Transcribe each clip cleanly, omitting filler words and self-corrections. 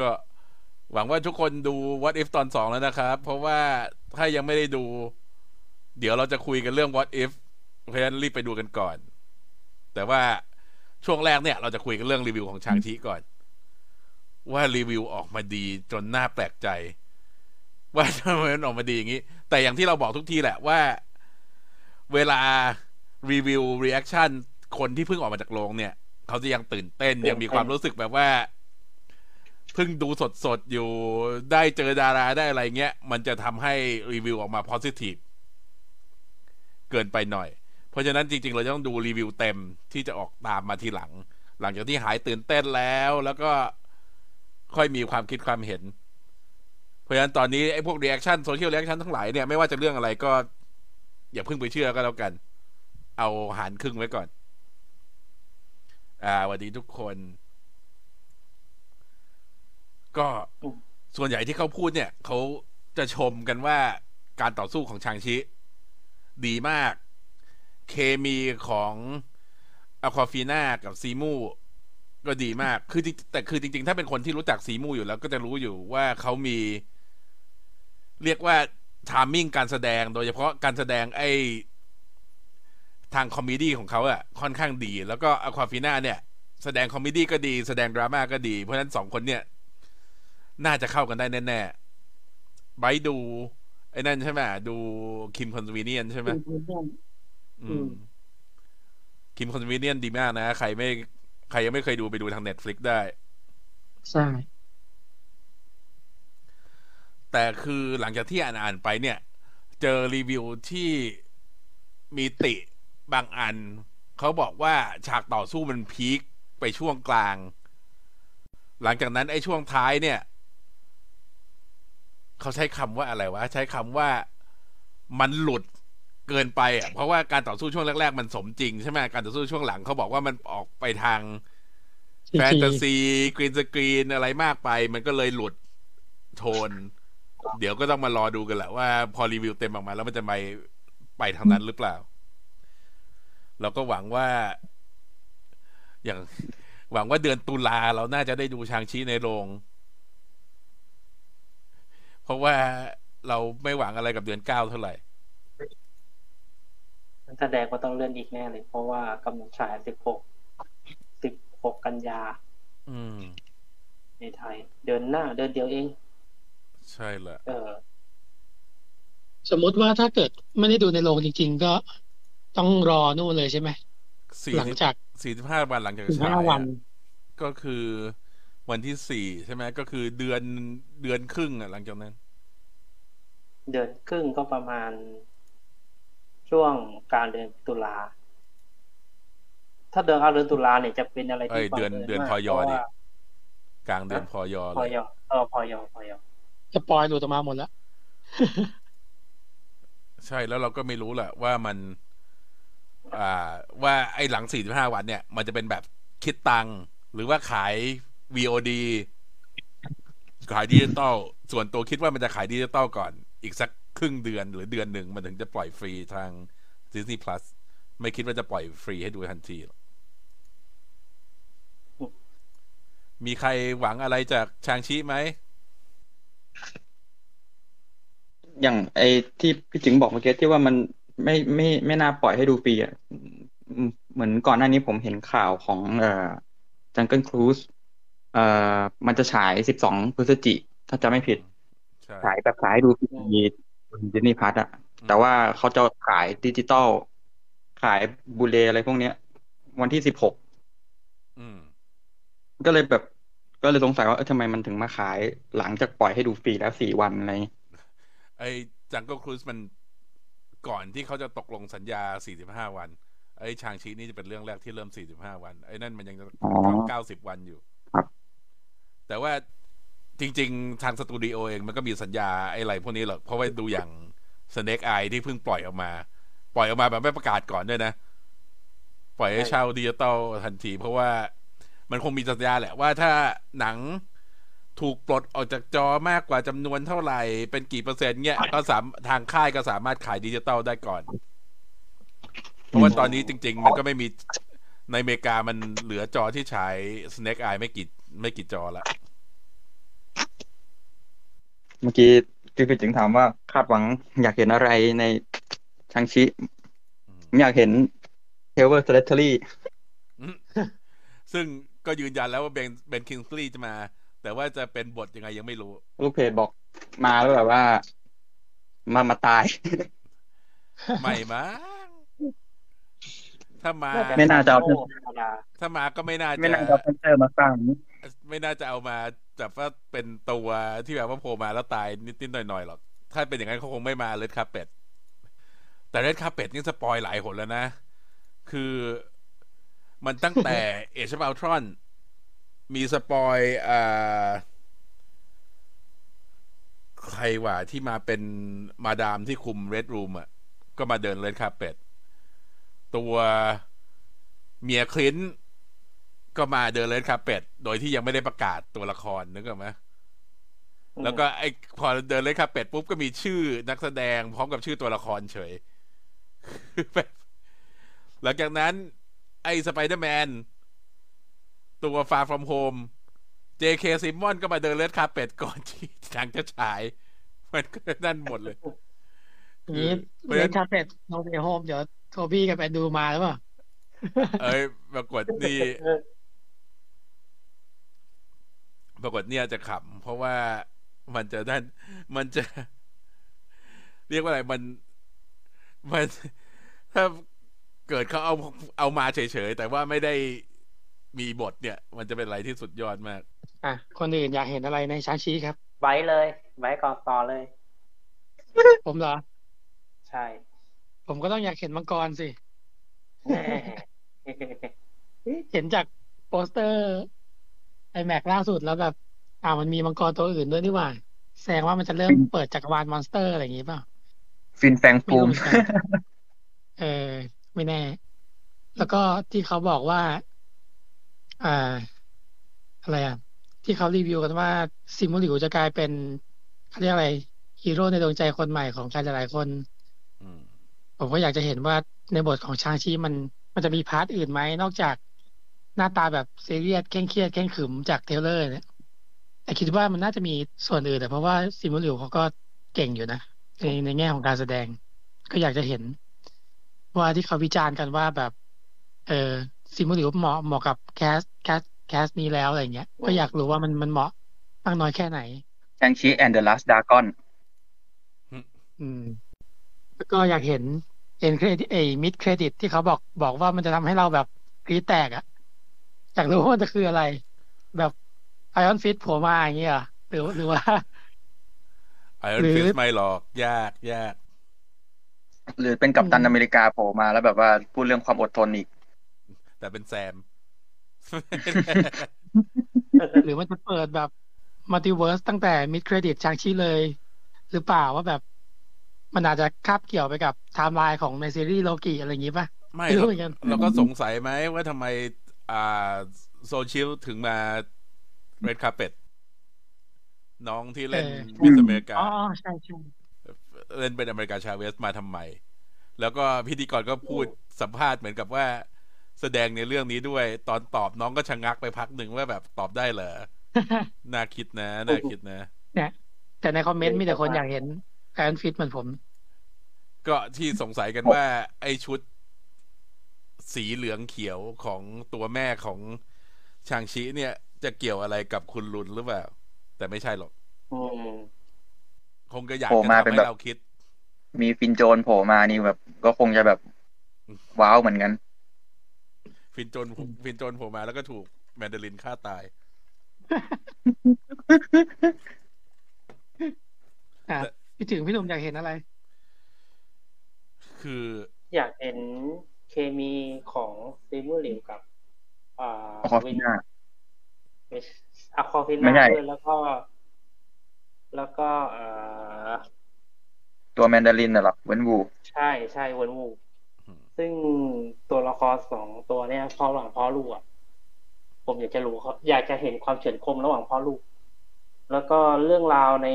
ก็หวังว่าทุกคนดู What If ตอน2แล้วนะครับเพราะว่าถ้ายังไม่ได้ดูเดี๋ยวเราจะคุยกันเรื่อง What If เพราะฉะนั้นรีบไปดูกันก่อนแต่ว่าช่วงแรกเนี่ยเราจะคุยกันเรื่องรีวิวของชางชีก่อนว่ารีวิวออกมาดีจนน่าแปลกใจว่าทำไมมันออกมาดีอย่างนี้แต่อย่างที่เราบอกทุกทีแหละว่าเวลารีวิวรีแอคชั่นคนที่เพิ่งออกมาจากโรงเนี่ยเขาจะยังตื่นเต้นยังมีความรู้สึกแบบว่าเพิ่งดูสดๆอยู่ได้เจอดาราได้อะไรเงี้ยมันจะทำให้รีวิวออกมาโพสิทีฟเกินไปหน่อยเพราะฉะนั้นจริงๆเราต้องดูรีวิวเต็มที่จะออกตามมาทีหลังหลังจากที่หายตื่นเต้นแล้วแล้วก็ค่อยมีความคิดความเห็นเพราะฉะนั้นตอนนี้ไอ้พวกรีแอคชั่นโซเชียลรีแอคชั่นทั้งหลายเนี่ยไม่ว่าจะเรื่องอะไรก็อย่าเพิ่งไปเชื่อก็แล้วกันเอาหารครึ่งไว้ก่อนสวัสดีทุกคนก็ส่วนใหญ่ที่เขาพูดเนี่ยเขาจะชมกันว่าการต่อสู้ของชางชิดีมากเคมีของอควาฟีน่ากับซีมูก็ดีมากคือแต่คือจริงๆถ้าเป็นคนที่รู้จักซีมูอยู่แล้วก็จะรู้อยู่ว่าเขามีเรียกว่าไทมิ่งการแสดงโดยเฉพาะการแสดงไอทางคอมเมดี้ของเขาอะค่อนข้างดีแล้วก็อควาฟีน่าเนี่ยแสดงคอมเมดี้ก็ดีแสดงดราม่าก็ดีเพราะฉะนั้น2คนเนี่ยน่าจะเข้ากันได้แน่ๆไบดูไอ้นั่นใช่ไหมดู Kim Convenience ใช่ไหมKim Convenience ดีมากนะใครยังไม่เคยดูไปดูทาง Netflix ได้ใช่แต่คือหลังจากที่อ่านไปเนี่ยเจอรีวิวที่มีติบางอันเขาบอกว่าฉากต่อสู้มันพีคไปช่วงกลางหลังจากนั้นไอ้ช่วงท้ายเนี่ยเขาใช้คำว่าอะไรวะใช้คำว่ามันหลุดเกินไปอ่ะเพราะว่าการต่อสู้ช่วงแรกๆมันสมจริงใช่ไหมการต่อสู้ช่วงหลังเขาบอกว่ามันออกไปทางแฟนตาซีกรีนสกรีนอะไรมากไปมันก็เลยหลุดโทนเดี๋ยวก็ต้องมารอดูกันแหละว่าพอรีวิวเต็มออกมาแล้วมันจะไปทางนั้นหรือเปล่าเราก็หวังว่าเดือนตุลาเราน่าจะได้ดูชางชีในโรงเพราะว่าเราไม่หวังอะไรกับเดือน9เท่าไหร่แสดงว่าต้องเลื่อนอีกแน่เลยเพราะว่ากำหนดฉาย16กันยาในไทยเดือนหน้าเดือนเดียวเองใช่แหละสมมติว่าถ้าเกิดไม่ได้ดูในโรงจริงๆก็ต้องรอนู่นเลยใช่ไหมหลังจาก45วันหลังจากฉายก็คือวันที่4ใช่ไหมก็คือเดือนครึ่งอ่ะหลังจากนั้นเดือนครึ่งก็ประมาณช่วงกลางเดือนตุลาถ้าเดือนตุลาเนี่ยจะเป็นอะไรที่เดือนพย.นี่กลางเดือนพย.เลยพย.จะปล่อยหลุดออกมาหมดแล้วใช่แล้วเราก็ไม่รู้แหละว่ามันว่าไอ้หลัง45วันเนี่ยมันจะเป็นแบบคิดตังค์หรือว่าขาย VOD ขายดิจิตอลส่วนตัวคิดว่ามันจะขายดิจิตอลก่อนอีกสักครึ่งเดือนหรือเดือนหนึ่งมันถึงจะปล่อยฟรีทาง Disney Plus ไม่คิดว่าจะปล่อยฟรีให้ดูทันทีหรอกมีใครหวังอะไรจากชางชิไหมอย่างไอ้ที่พี่จิงบอกเมื่อกี้ที่ว่ามันไม่น่าปล่อยให้ดูฟรีอ่ะเหมือนก่อนหน้านี้ผมเห็นข่าวของJungle Cruiseมันจะฉาย12พฤศจิกายนถ้าจะไม่ผิดฉายแบบขายดูฟรีDisney Plus อ่ะแต่ว่าเขาจะขายดิจิตอลขายบูเรอะไรพวกเนี้ยวันที่16ก็เลยแบบก็เลยสงสัยว่าทำไมมันถึงมาขายหลังจากปล่อยให้ดูฟรีแล้ว4วันอะไรไอ้ Jungle Cruise มันก่อนที่เขาจะตกลงสัญญา45วันไอ้ชางชีนี่จะเป็นเรื่องแรกที่เริ่ม45วันไอ้นั่นมันยังจะ90วันอยู่ครับแต่ว่าจริงๆทางสตูดิโอเองมันก็มีสัญญาไอ้ไรพวกนี้หรอกเพราะว่าดูอย่าง Snake Eye ที่เพิ่งปล่อยออกมาแบบไม่ประกาศก่อนด้วยนะปล่อยให้ชาวดิจิตอลทันทีเพราะว่ามันคงมีสัญญาแหละว่าถ้าหนังถูกปลดออกจากจอมากกว่าจำนวนเท่าไหร่เป็นกี่เปอร์เซ็นต์เนี่ยก็ทางค่ายก็สามารถขายดิจิตอลได้ก่อนเพราะว่าตอนนี้จริงๆมันก็ไม่มีในอเมริกามันเหลือจอที่ฉาย Snake Eye ไม่กี่จอละ เมื่อกี้พี่จึงถามว่าคาดหวังอยากเห็นอะไรในชางชิอยากเห็นเทเลอร์สเลทเทอรี่ซึ่งก็ยืนยันแล้วว่าเบนคิงสลีจะมาแต่ว่าจะเป็นบทยังไงยังไม่รู้ลูกเพจบอกมาแล้วแบบว่ามาตายไม่มาถ้ามาไม่น่าจะเอาถ้ามาก็ไม่น่าจะเพิ่มเติมมาสร้างไม่น่าจะเอามาแต่ว่าเป็นตัวที่แบบว่าโผล่มาแล้วตายนิดๆหน่อยๆหรอกถ้าเป็นอย่างนั้นเขาคงไม่มาRed Carpetแต่Red Carpetนี่สปอยหลายหนแล้วนะคือมันตั้งแต่ Age of Ultron มีสปอยใครว่าที่มาเป็นมาดามที่คุม Red Room อ่ะก็มาเดินRed Carpetตัวเมียคลินก็มาเดินเล่นคาเป็ดโดยที่ยังไม่ได้ประกาศตัวละครนึกออกไหมแล้วก็ไอ้พอเดินเล่นคาเป็ดปุ๊บก็มีชื่อนักแสดงพร้อมกับชื่อตัวละครเฉย หลังจากนั้นไอ้สไปเดอร์แมนตัว Far From Home JK Simmons ก็มาเดินเล่นคาเป็ดก่อนที่หนังจะฉายมันก็นั่นหมดเลยนี่เล่นคาเป็ดNo Way Home เดี๋ยวโทบี้กับแอนดูมาแล้วป่ะเอ้ยปรากฏนี่ปรากฏเนี่ยจะขำเพราะว่ามันจะเรียกว่าอะไรมันถ้าเกิดเขาเอามาเฉยๆแต่ว่าไม่ได้มีบทเนี่ยมันจะเป็นอะไรที่สุดยอดมากอ่ะคนอื่นอยากเห็นอะไรในชางชีครับไว้เลยไว้ก่อนต่อเลยผมเหรอใช่ผมก็ต้องอยากเห็นมังกรสิ เห็นจากโปสเตอร์ไอแม็กล่าสุดแล้วแบบมันมีมังกรตัวอื่นด้วยนี่หว่าแสดงว่ามันจะเริ่มเปิดจักรวาลมอนสเตอร์อะไรอย่างงี้ป่ะฟินแฟงฟูม ไม่แน่แล้วก็ที่เขาบอกว่าอะไรอ่ะที่เขารีวิวกันว่าซิมูลิวจะกลายเป็นเขาเรียกอะไรฮีโร่ในดวงใจคนใหม่ของใครหลายๆคนผมก็อยากจะเห็นว่าในบทของชางชีมันจะมีพาร์ทอื่นไหมนอกจากหน้าตาแบบซีเรียสเคร่งเครียดเคร่งขรึมจากเทเลอร์เนี่ยแต่คิดว่ามันน่าจะมีส่วนอื่นแต่เพราะว่าซิมูลิวเขาก็เก่งอยู่นะในแง่ของการแสดงก็อยากจะเห็นว่าที่เขาวิจารณ์กันว่าแบบซิมูลิวเหมาะกับแคสนี้แล้วอะไรเงี้ยก็อยากรู้ว่ามันเหมาะมากน้อยแค่ไหน Shang-Chi and the Last Dragon ก็อยากเห็นมิดเครดิตที่เขาบอกว่ามันจะทำให้เราแบบกรี๊ดแตกอ่ะอยากรู้ว่ามันจะคืออะไรแบบ Iron Fist โผล่มาอย่างเงี้ยหรือว่า Iron Fist ไม่หรอกยากหรือเป็นกัปตันอเมริกาโผล่มาแล้วแบบว่าพูดเรื่องความอดทนอีกแต่เป็นแซม หรือมันจะเปิดแบบมัลติเวิร์สตั้งแต่มิดเครดิตชางชีเลยหรือเปล่าว่าแบบมันอาจจะคาบเกี่ยวไปกับไทม์ไลน์ของในซีรีส์โลกิอะไรอย่างงี้ป่ะไม่รู้เหมือนกันเราก็สงสัยไหมว่าทำไมโซชิลถึงมา Red Carpet น้องที่เล่นมิสอเมริกาใช่ๆเล่นเป็นอเมริกาชาเวสมาทำไมแล้วก็พิธีกรก็พูดสัมภาษณ์เหมือนกับว่าแสดงในเรื่องนี้ด้วยตอนตอบน้องก็ชะงักไปพักหนึ่งว่าแบบตอบได้เหรอ น่าคิดนะเนี่ยแต่ในคอมเมนต์มีแต่คนอยากเห็นIron Fist เหมือนผมก็ที่สงสัยกันว่าไอ้ชุดสีเหลืองเขียวของตัวแม่ของชางชิเนี่ยจะเกี่ยวอะไรกับคุณลุนหรือเปล่าแต่ไม่ใช่หรอกคงก็อยากจะทำให้เราคิดมีฟินโจนโผล่มานี่แบบก็คงจะแบบว้าวเหมือนกันฟินโจนโผล่มาแล้วก็ถูกแมนดารินฆ่าตาย พี่หนุ่มอยากเห็นอะไรคืออยากเห็นเคมีของซิมูลิวกับวินาอัควาฟินาด้วยแล้วก็ตัวแมนดารินน่ะหรอเวินวูใช่ใช่เวินวูซึ่งตัวละครสองตัวเนี่ยพ่อหลังพ่อลูกอ่ะผมอยากจะรู้ครับอยากจะเห็นความเฉื่อยคมระหว่างพ่อลูกแล้วก็เรื่องราวใน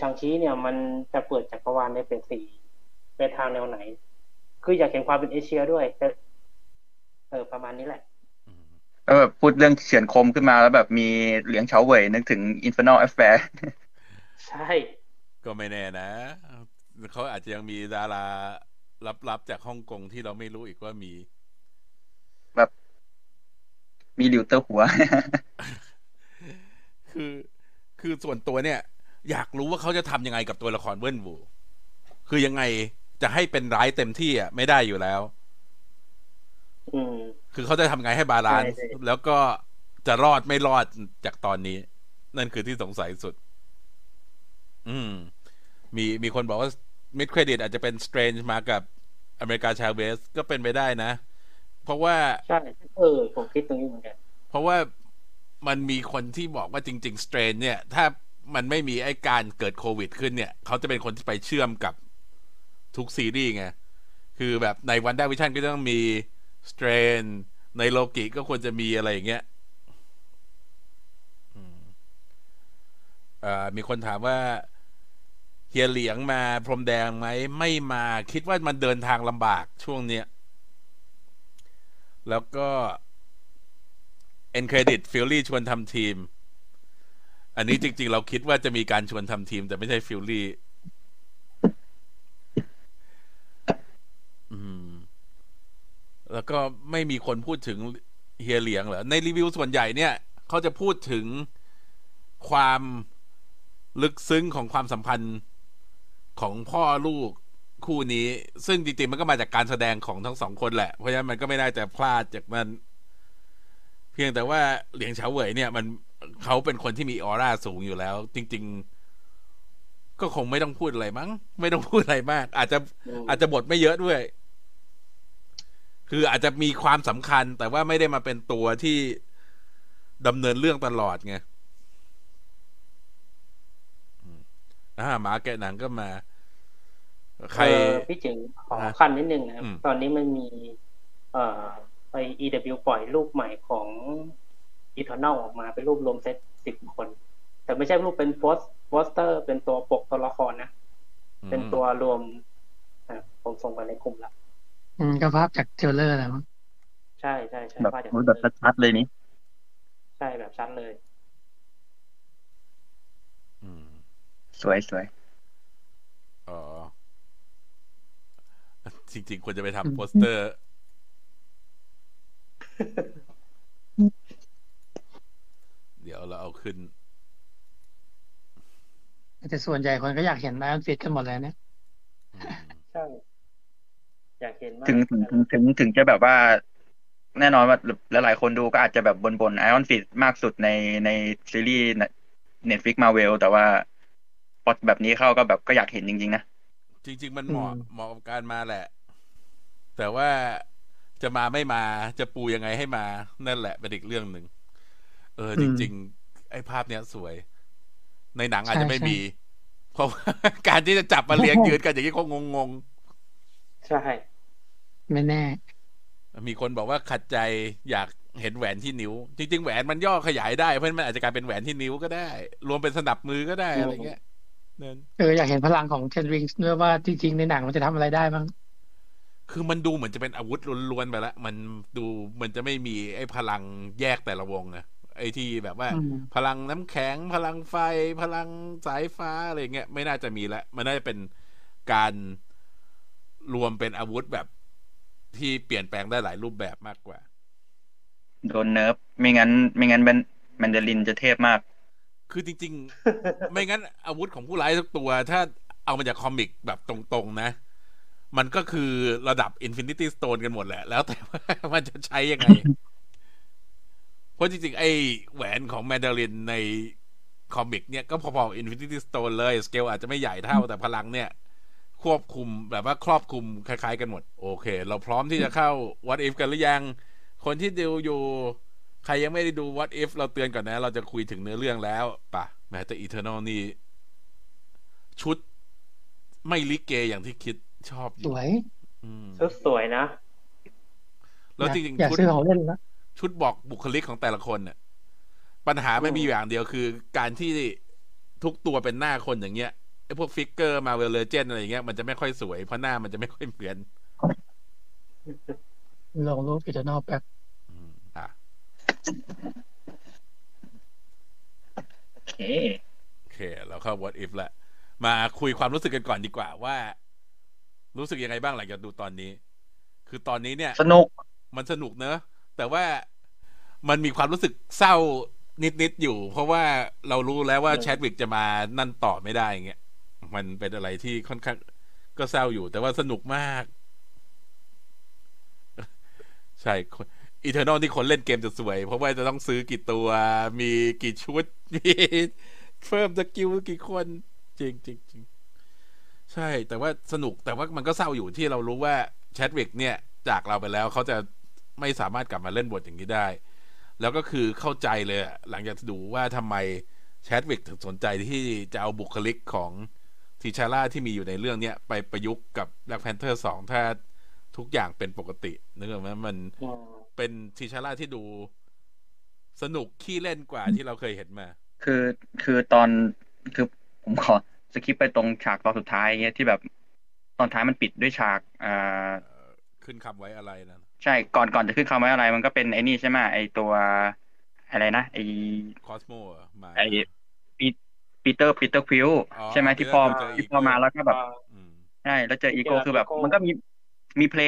ชางชีเนี่ยมันจะเปิดจักรวาลได้เป็นสีไปทางแนวไหนคืออยากเห็นความเป็นเอเชียด้วยประมาณนี้แหละแล้วแบบพูดเรื่องเฉื่อยคมขึ้นมาแล้วแบบมีเหลียงเฉาเหวยนึกถึง Infernal Affairs ใช่ก็ไม่แน่นะเขาอาจจะยังมีดาราลับๆจากฮ่องกงที่เราไม่รู้อีกว่ามีแบบมีหลิวเตอร์หัว คือส่วนตัวเนี่ยอยากรู้ว่าเขาจะทำยังไงกับตัวละครเวิร์นวูคือยังไงจะให้เป็นร้ายเต็มที่อ่ะไม่ได้อยู่แล้วคือเขาจะทำไงให้บาลานซ์แล้วก็จะรอดไม่รอดจากตอนนี้นั่นคือที่สงสัยสุดมีคนบอกว่ามิดเครดิตอาจจะเป็นสเตรนจ์มากับอเมริกาชาเวสก็เป็นไปได้นะเพราะว่าใช่ผมคิดตรงนี้เหมือนกันเพราะว่ามันมีคนที่บอกว่าจริงๆสเตรนจ์เนี่ยถ้ามันไม่มีไอ้การเกิดโควิดขึ้นเนี่ยเขาจะเป็นคนที่ไปเชื่อมกับทุกซีรีส์ไงคือแบบใน WandaVision ก็ต้องมีสเตรนจ์ในโลกิก็ควรจะมีอะไรอย่างเงี้ยมีคนถามว่าเฮียเหลียงมาพรมแดงไหมไม่มาคิดว่ามันเดินทางลำบากช่วงเนี้ยแล้วก็เอ็นเครดิตฟิลลี่ชวนทำทีมอันนี้จริงๆเราคิดว่าจะมีการชวนทำทีมแต่ไม่ใช่ฟิลลี่แล้วก็ไม่มีคนพูดถึงเฮียเหลียงเหรอในรีวิวส่วนใหญ่เนี่ยเขาจะพูดถึงความลึกซึ้งของความสัมพันธ์ของพ่อลูกคู่นี้ซึ่งจริงๆมันก็มาจากการแสดงของทั้งสองคนแหละเพราะฉะนั้นมันก็ไม่ได้แต่พลาดจากมันเพียงแต่ว่าเหลียงเฉาเหวยเนี่ยมันเขาเป็นคนที่มีออร่าสูงอยู่แล้วจริงๆก็คงไม่ต้องพูดอะไรมั้งไม่ต้องพูดอะไรมากอาจจะบทไม่เยอะด้วยคืออาจจะมีความสำคัญแต่ว่าไม่ได้มาเป็นตัวที่ดำเนินเรื่องตลอดไงหมาแกะหนังก็มาใครพี่เจ๋งขอขั้นนิดนึงนะครับตอนนี้มันมีไอ้ EW ปล่อยรูปใหม่ของ Eternals ออกมาเป็นรูปรวมเซต10คนแต่ไม่ใช่รูปเป็นโปสเตอร์เป็นตัวปกตัวละครนะเป็นตัวรวมผมส่งไปในกลุ่มละก็ภาพจากเทรลเลอร์อะไรมั้งใช่ใช่ใช่ภาพจากแบบชัดเลยนี่ใช่แบบชัดเลยสวยสวยอ๋อจริงๆควรจะไปทำโปสเตอร์เดี๋ยวเราเอาขึ้นแต่ส่วนใหญ่คนก็อยากเห็นไอรอนฟิสต์กันหมดแล้วเนี่ยใช่อยากเห็นมากถึงจะแบบว่าแน่นอนว่าหลายๆคนดูก็อาจจะแบบบนไอรอนฟิสต์มากสุดในซีรีส์ Netflix Marvel แต่ว่าพอแบบนี้เข้าก็แบบก็อยากเห็นจริงๆนะจริงๆมันเหมาะกับการมาแหละแต่ว่าจะมาไม่มาจะปูยังไงให้มานั่นแหละเป็นอีกเรื่องหนึ่งจริงๆไอ้ภาพเนี้ยสวยในหนังอาจจะไม่มีเพราะว่าการที่จะจับมาเลี้ยงยืดกันอย่างนี้ก็งงๆใช่ไม่แน่มีคนบอกว่าขัดใจอยากเห็นแหวนที่นิ้วจริงๆแหวนมันย่อขยายได้เพราะมันอาจจะกลายเป็นแหวนที่นิ้วก็ได้รวมเป็นสนับมือก็ได้อะไรเงี้ยอยากเห็นพลังของเชนริงส์ด้วยว่าจริงๆในหนังมันจะทำอะไรได้บ้างคือมันดูเหมือนจะเป็นอาวุธล้วนๆไปละมันดูมันจะไม่มีไอ้พลังแยกแต่ละวงนะไอ้ที่แบบว่าพลังน้ำแข็งพลังไฟพลังสายฟ้าอะไรเงี้ยไม่น่าจะมีละมันน่าจะเป็นการรวมเป็นอาวุธแบบที่เปลี่ยนแปลงได้หลายรูปแบบมากกว่าโดนเนิร์ฟไม่งั้นมันจะลินจะเทพมากคือจริงๆไม่งั้นอาวุธของผู้ร้ายทุกตัวถ้าเอามาจากคอมิกแบบตรงๆนะมันก็คือระดับ Infinity Stone กันหมดแหละแล้วแต่ว่ามันจะใช้ยังไงเพราะจริงๆไอ้แหวนของแมดาลินในคอมิกเนี่ยก็พอๆ Infinity Stone เลยสเกลอาจจะไม่ใหญ่เท่าแต่พลังเนี่ยควบคุมแบบว่าครอบคุมคล้ายๆกันหมดโอเคเราพร้อมที่จะเข้า What If กันหรือยังคนที่ดูอยู่ใครยังไม่ได้ดู What If เราเตือนก่อนนะเราจะคุยถึงเนื้อเรื่องแล้วป่ะแม้แต่ Eternal นี่ชุดไม่ลิเกอย่างที่คิดชอบอยู่สวยชุดสวยนะแล้วจริงๆชุดของเล่นนะชุดบอกบุคลิกของแต่ละคนน่ะปัญหาไม่มีอย่างเดียวคือการที่ทุกตัวเป็นหน้าคนอย่างเงี้ยไอ้พวกฟิกเกอร์ Marvel Legend อะไรอย่างเงี้ยมันจะไม่ค่อยสวยเพราะหน้ามันจะไม่ค่อยเหมือนลองรูป Eternal แป๊บโอเคเรา เข้า What If ละมาคุยความรู้สึกกันก่อนดีกว่าว่ารู้สึกยังไงบ้างหลังจากดูตอนนี้คือตอนนี้เนี่ยสนุกมันสนุกเนอะแต่ว่ามันมีความรู้สึกเศร้านิดๆอยู่เพราะว่าเรารู้แล้วว่าแชดวิกจะมานั่นต่อไม่ได้อย่างเงี้ยมันเป็นอะไรที่ค่อนข้างก็เศร้าอยู่แต่ว่าสนุกมากใช่Eternal ที่คนเล่นเกมจะสวยเพราะว่าจะต้องซื้อกี่ตัวมีกี่ชุดมีเพิ่มสกิลกี่คนจริงๆใช่แต่ว่าสนุกแต่ว่ามันก็เศร้าอยู่ที่เรารู้ว่าแชดวิกเนี่ยจากเราไปแล้วเขาจะไม่สามารถกลับมาเล่นบทอย่างนี้ได้แล้วก็คือเข้าใจเลยหลังจากดูว่าทำไมแชดวิกถึงสนใจที่จะเอาบุคลิกของทิชาร่าที่มีอยู่ในเรื่องนี้ไปประยุกต์กับ Black Panther 2ถ้าทุกอย่างเป็นปกตินึกออกไหมมันเป็นทิชาร่าที่ดูสนุกขี้เล่นกว่าที่เราเคยเห็นมาคือผมขอสคิปไปตรงฉากตอนสุดท้ายเงี้ยที่แบบตอนท้ายมันปิดด้วยฉากขึ้นคำไว้อะไรนะใช่ก่อนจะขึ้นคำไว้อะไรมันก็เป็นไอ้นี่ใช่ไหมไอ้ตัวอะไรนะไอ้คอสโมไอ้ปีเตอร์พิวใช่ไหมที่พอมาแล้วก็แบบใช่แล้วเจออีโก้คือแบบมันก็มีเพล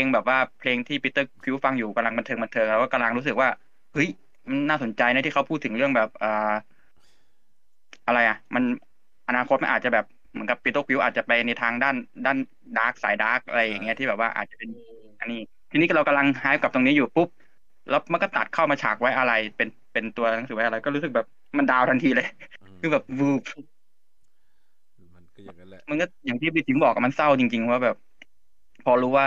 งแบบว่าเพลงที่ปีเตอร์พิวฟังอยู่กำลังบันเทิงแล้วก็กำลังรู้สึกว่าเฮ้ยมันน่าสนใจนะที่เขาพูดถึงเรื่องแบบอะไรอ่ะมันอนาคตมันอาจจะแบบเหมือนกับปีเตอร์พิวอาจจะไปในทางด้านดาร์กสายดาร์กอะไรอย่างเงี้ยที่แบบว่าอาจจะเป็นอันนี้ทีนี้เรากำลังไฮป์กับตรงนี้อยู่ปุ๊บแล้วมันก็ตัดเข้ามาฉากไว้อะไรเป็นตัวหนังสือไว้อะไรก็รู้สึกแบบมันดาวทันทีเลยคือแบบวูบมันก็อย่างนั้นแหละมันก็อย่างที่พี่ติ๋มบอกมันเศร้าจริงๆว่าแบบพอรู้ว่า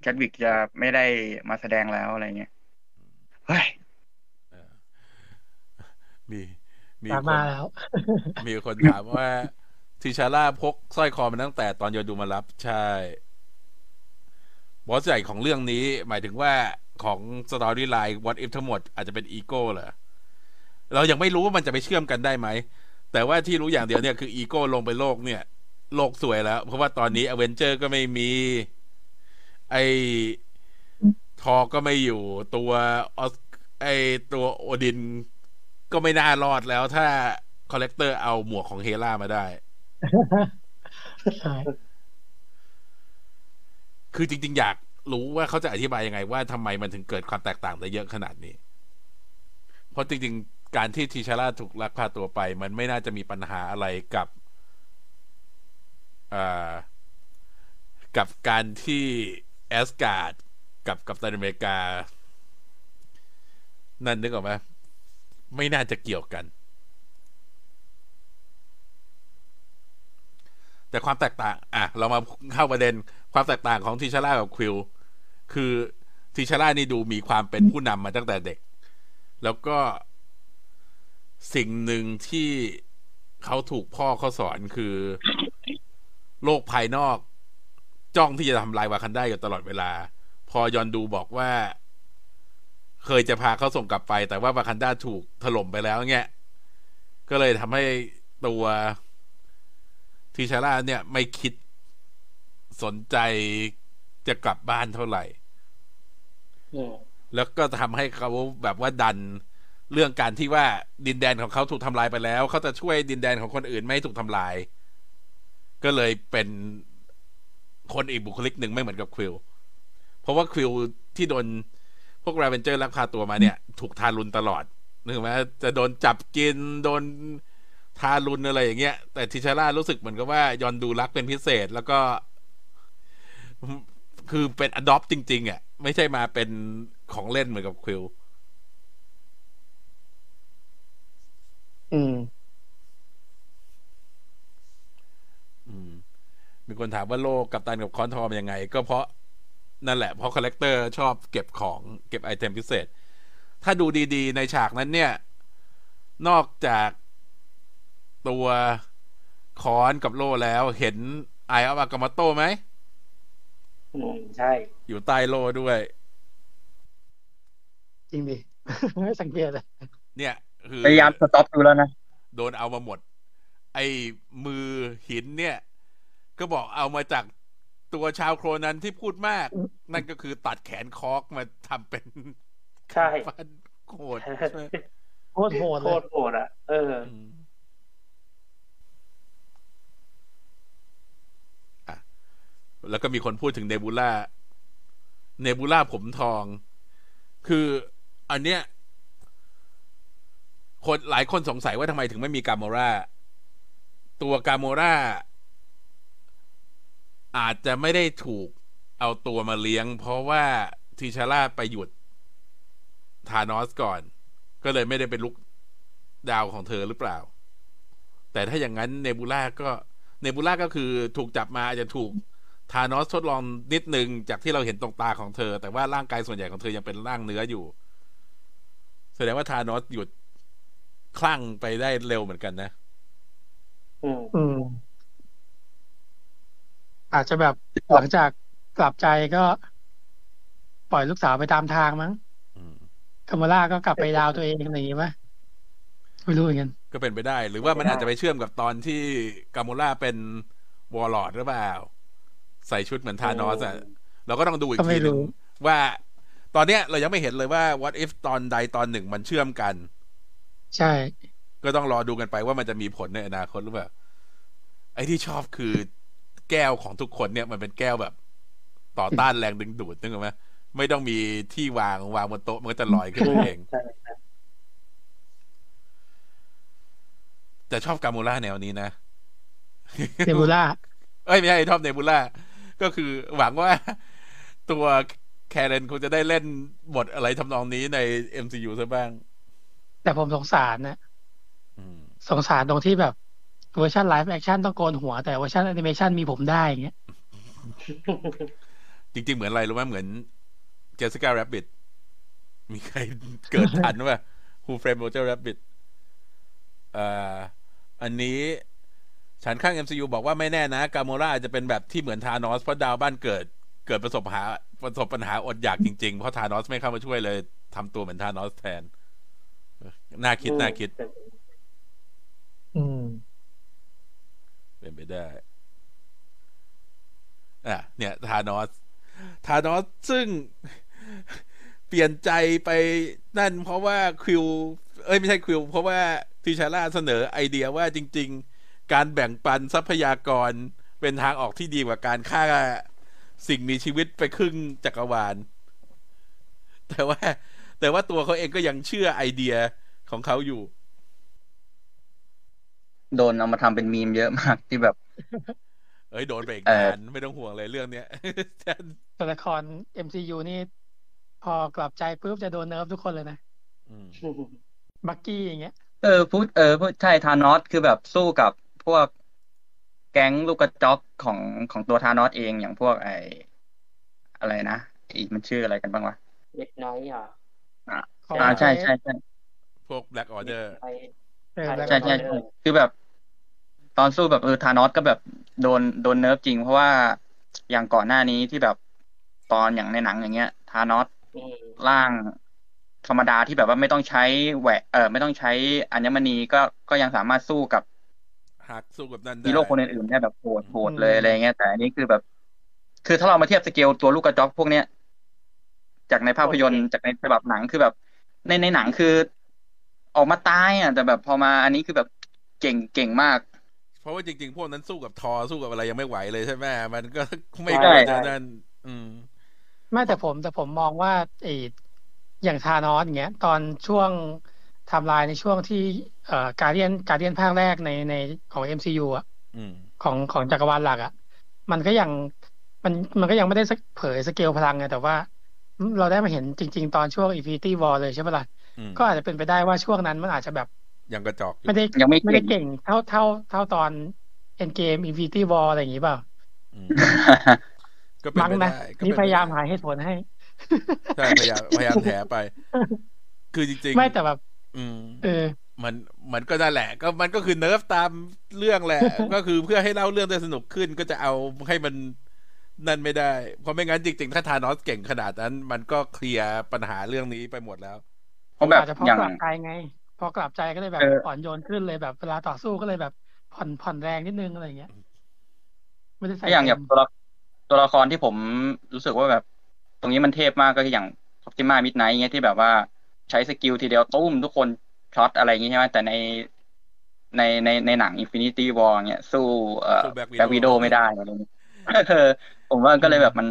แชดวิกจะไม่ได้มาแสดงแล้วอะไรเงี้ยเฮ้ยมีมาแล้วมีคนถามว่าทิชาร่าพกสร้อยคอมาตั้งแต่ตอนโยดูมารับใช่บอสใหญ่ของเรื่องนี้หมายถึงว่าของสตอรี่ไลน์ What If ทั้งหมดอาจจะเป็นอีโก้เหรอเรายังไม่รู้ว่ามันจะไปเชื่อมกันได้ไหมแต่ว่าที่รู้อย่างเดียวเนี่ยคืออีโก้ลงไปโลกเนี่ยโลกสวยแล้วเพราะว่าตอนนี้อเวนเจอร์ก็ไม่มีไอทอก็ไม่อยู่ตัวไอตัวโอดินก็ไม่น่ารอดแล้วถ้าคอลเลกเตอร์เอาหมวกของเฮล่ามาได้ คือจริงๆอยากรู้ว่าเขาจะอธิบายยังไงว่าทำไมมันถึงเกิดความแตกต่างได้เยอะขนาดนี้เพราะจริงๆการที่ทิชาร่าถูกลักพาตัวไปมันไม่น่าจะมีปัญหาอะไรกับการที่แอสการ์ดกับกัปตันอเมริกานั่นนึกออกไหมไม่น่าจะเกี่ยวกันแต่ความแตกต่างอ่ะเรามาเข้าประเด็นความแตกต่างของทิชาร่ากับควิลคือทิชาร่านี่ดูมีความเป็นผู้นำมาตั้งแต่เด็กแล้วก็สิ่งหนึ่งที่เขาถูกพ่อเขาสอนคือโลกภายนอกจ้องที่จะทำลายวากันได้อยู่ตลอดเวลาพอยอนดูบอกว่าเคยจะพาเขาส่งกลับไปแต่ว่าวากันดาถูกถล่มไปแล้วเงี้ยก็เลยทำให้ตัวทิชาร่าเนี่ยไม่คิดสนใจจะกลับบ้านเท่าไหร่ แล้วก็ทำให้เขาแบบว่าดันเรื่องการที่ว่าดินแดนของเขาถูกทำลายไปแล้วเขาจะช่วยดินแดนของคนอื่นไม่ให้ถูกทำลายก็เลยเป็นคนอีกบุคลิกหนึ่งไม่เหมือนกับควิลเพราะว่าควิลที่โดนพวกราเวนเจอร์ลักพาตัวมาเนี่ยถูกทารุณตลอดนึกไหมจะโดนจับกินโดนทารุณอะไรอย่างเงี้ยแต่ทิชาร่ารู้สึกเหมือนกับว่ายอนดูรักเป็นพิเศษแล้วก็คือเป็นอดอปจริงๆอ่ะไม่ใช่มาเป็นของเล่นเหมือนกับควิลมีคนถามว่าโลกกัปตันกับคอนทอมยังไงก็เพราะนั่นแหละเพราะคอลเลกเตอร์ชอบเก็บของเก็บไอเทมพิเศษถ้าดูดีๆในฉากนั้นเนี่ยนอกจากตัวคอนกับโล่แล้วเห็นไอออฟอากามาโต้ไหมใช่อยู่ใต้โล่ด้วยจริงดิไม่สังเกตเลยเนี่ยคือพยายามสต็อปดูแล้วนะโดนเอามาหมดไอ้มือหินเนี่ยก็บอกเอามาจากตัวชาวโครนันที่พูดมากนั่นก็คือตัดแขนคอกมาทำเป็นใช่โคตรโหดเลยโคตรโหดอ่ะ แล้วก็มีคนพูดถึงเนบูล่าผมทองคืออันเนี้ยคนหลายคนสงสัยว่าทำไมถึงไม่มีกาโมราตัวกาโมราอาจจะไม่ได้ถูกเอาตัวมาเลี้ยงเพราะว่าทีชาร่าไปหยุดธานอสก่อนก็เลยไม่ได้เป็นลูกดาวของเธอหรือเปล่าแต่ถ้าอย่างนั้นเนบูล่าก็คือถูกจับมาอาจจะถูกธานอสทดลองนิดนึงจากที่เราเห็นตรงตาของเธอแต่ว่าร่างกายส่วนใหญ่ของเธอยังเป็นร่างเนื้ออยู่แสดงว่าธานอสหยุดคลั่งไปได้เร็วเหมือนกันนะอาจจะแบบหลังจากกลับใจก็ปล่อยลูกสาวไปตามทางมั้งคามาร่าก็กลับไปดาวตัวเองอะไรอย่างนี้ป่ะไม่รู้เหมือนกันก็เป็นไปได้หรือว่ามันอาจจะไปเชื่อมกับตอนที่กาโมร่าเป็นวอร์ลอร์ดหรือเปล่าใส่ชุดเหมือนธานอสอ่ะเราก็ต้องดูอีกทีนึงว่าตอนเนี้ยเรายังไม่เห็นเลยว่า What If ตอนใดตอนหนึ่งมันเชื่อมกันใช่ก็ต้องรอดูกันไปว่ามันจะมีผลในอนาคตหรือเปล่าไอ้ที่ชอบคือแก้วของทุกคนเนี่ยมันเป็นแก้วแบบต่อต้านแรงดึงดูดนึกออกไหมไม่ต้องมีที่วางบนโต๊ะมันก็จะลอยขึ้นมาเองแต่ชอบกาโมล่าแนวนี้นะเนบูล่าไม่ใช่ชอบเนบูล่าก็คือหวังว่าตัวแคเรนคงจะได้เล่นบทอะไรทำนองนี้ใน MCU ซะบ้างแต่ผมสงสารนะสงสารตรงที่แบบเวอร์ชันไลฟ์แอคชั่นต้องโกนหัวแต่เวอร์ชันแอนิเมชั่นมีผมได้อย่างเงี้ยจริงๆเหมือนอะไรรู้ไหมเหมือนเจสสิก้าแรบบิทมีใครเกิดทันป่ะ Who Framed Roger Rabbit อันนี้ฉันข้าง MCU บอกว่าไม่แน่นะกาโมราอาจจะเป็นแบบที่เหมือนธานอสเพราะดาวบ้านเกิดประสบปัญหาอดอยากจริงๆเพราะธานอสไม่เข้ามาช่วยเลยทำตัวเหมือนธานอสแทนน่าคิดเป็นไปได้เนี่ยธานอสซึ่งเปลี่ยนใจไปนั่นเพราะว่าไม่ใช่คิวเพราะว่าทิชาร่าเสนอไอเดียว่าจริงๆการแบ่งปันทรัพยากรเป็นทางออกที่ดีกว่าการฆ่าสิ่งมีชีวิตไปครึ่งจักรวาลแต่ว่าตัวเขาเองก็ยังเชื่อไอเดียของเขาอยู่โดนเอามาทำเป็นมีมเยอะมากที่แบบโดนไปอีกนานไม่ต้องห่วงเลยเรื่องเนี้ยตัวละคร MCU นี่พอกลับใจปุ๊บจะโดนเนิร์ฟทุกคนเลยนะบักกี้อย่างเงี้ยใช่ธานอสคือแบบสู้กับพวกแก๊งลูกกระจอกของตัวธานอสเองอย่างพวกไออะไรนะมันชื่ออะไรกันบ้างวะเล็กน้อยอ่ะใช่ๆๆพวก Black Order ใช่คือแบบตอนสู้แบบธานอสก็แบบโดนเนิร์ฟจริงเพราะว่าอย่างก่อนหน้านี้ที่แบบตอนอย่างในหนังอย่างเงี้ยธานอสร่างธรรมดาที่แบบว่าไม่ต้องใช้แหวะไม่ต้องใช้อัญมณีก็ยังสามารถสู้กับนั่นได้มีโลกคนอื่นๆเนี่ยแบบโหดเลยอะไรเงี้ยแต่อันนี้คือแบบคือถ้าเรามาเทียบสเกลตัวลูกกระจอกพวกเนี้ยจากในภาพยนตร์จากในฉบับหนังคือแบบในหนังคือออกมาตายอ่ะแต่แบบพอมาอันนี้คือแบบเก่งมากเพราะว่าจริงๆพวกนั้นสู้กับทอสู้กับอะไรยังไม่ไหวเลยใช่ไหมมันก็ไม่ได้นั่นไม่แต่ผมมองว่าอย่างธานอสอย่างเงี้ยตอนช่วงไทม์ไลน์ในช่วงที่Guardian ภาคแรกในของ MCU อ่ะของจักรวาลหลักอ่ะมันก็ยังไม่ได้เผยสเกลพลังไงแต่ว่าเราได้มาเห็นจริงๆตอนช่วง Infinity War เลยใช่ป่ะล่ะก็อาจจะเป็นไปได้ว่าช่วงนั้นมันอาจจะแบบยังกระจอกไม่ได้เก่งเท่าตอน Endgame Infinity War อะไรอย่างงี้เปล่าก็เป็นไปได้นี่พยายามหาเหตุผลให้ใช่พยายามแถไปคือจริงๆไม่แต่แบบมันก็ได้แหละก็มันก็คือเนิร์ฟตามเรื่องแหละก็คือเพื่อให้เล่าเรื่องได้สนุกขึ้นก็จะเอาให้มันนั่นไม่ได้เพราะไม่งั้นจริงๆถ้าธานอสเก่งขนาดนั้นมันก็เคลียร์ปัญหาเรื่องนี้ไปหมดแล้วเพราะแบบอย่างพอกลับใจก็เลยแบบอ่อนโยนขึ้นเลยแบบเวลาต่อสู้ก็เลยแบบผ่อนแรงนิดนึงอะไรอย่างเงี้ยไม่ได้ใส่อย่างตัวละครที่ผมรู้สึกว่าแบบตรงนี้มันเทพมากก็คืออย่าง Proxima Midnight เงี้ยที่แบบว่าใช้สกิลทีเดียวตุ้มทุกคนช็อตอะไรอย่างงี้ใช่ไหมแต่ในหนัง Infinity War เงี้ยสู้Black Widow ไม่ได้อะไรเงี้ย ผมว่าก็เลยแบบมัน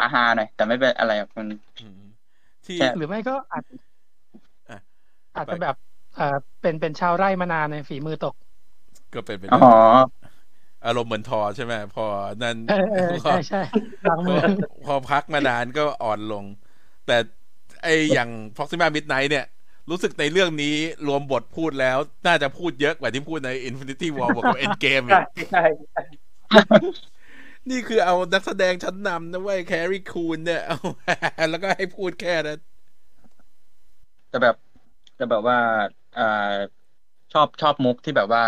อาฮาหน่อยแต่ไม่เป็นอะไรมันที่หรือไม่ก็อาจจะแบบเป็นชาวไร่มานานในฝีมือตกก็เป็นอ๋ออารมณ์เหมือนทอใช่ไหมพอนั่นใช่พอพักมานานก็อ่อนลงแต่ไออย่าง Proxima Midnight เนี่ยรู้สึกในเรื่องนี้รวมบทพูดแล้วน่าจะพูดเยอะกว่าที่พูดใน Infinity War บวกกับ Endgame อีกใช่นี่คือเอานักแสดงชั้นนำนะเว้ย Carrie Coon เนี่ยเอาแล้วก็ให้พูดแค่นั้นแต่แบบว่าชอบมุกที่แบบว่า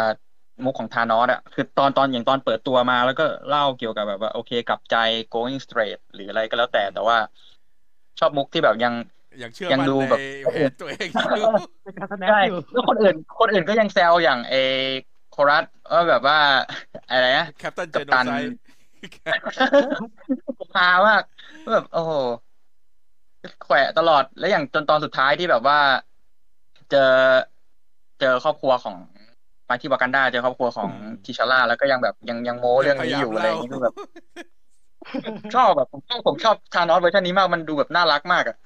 มุกของธานอสอ่ะคือตอนอย่างตอนเปิดตัวมาแล้วก็เล่าเกี่ยวกับแบบว่าโอเคกลับใจ going straight หรืออะไรก็แล้วแต่ว่าชอบมุกที่แบบยังดูแบบตัวเองใช่แล้วคนอื่นก็ยังแซวอย่างไอ้โครัสว่าแบบว่าอะไรนะแคปตันเจโนไซด์พาว่าแบบโอ้โหแขวะตลอดแล้วอย่างจนตอนสุดท้ายที่แบบว่าเจอครอบครัวของไปที่วากันดาเจอครอบครัวของทิชาร่าแล้วก็ยังแบบยังโม้เรื่องนี้อยู่อะไรอย่างนี้คือแบบชอบแบบผมชอบธานอสเวอร์ชันนี้มากมันดูแบบน่ารักมากอ่ะ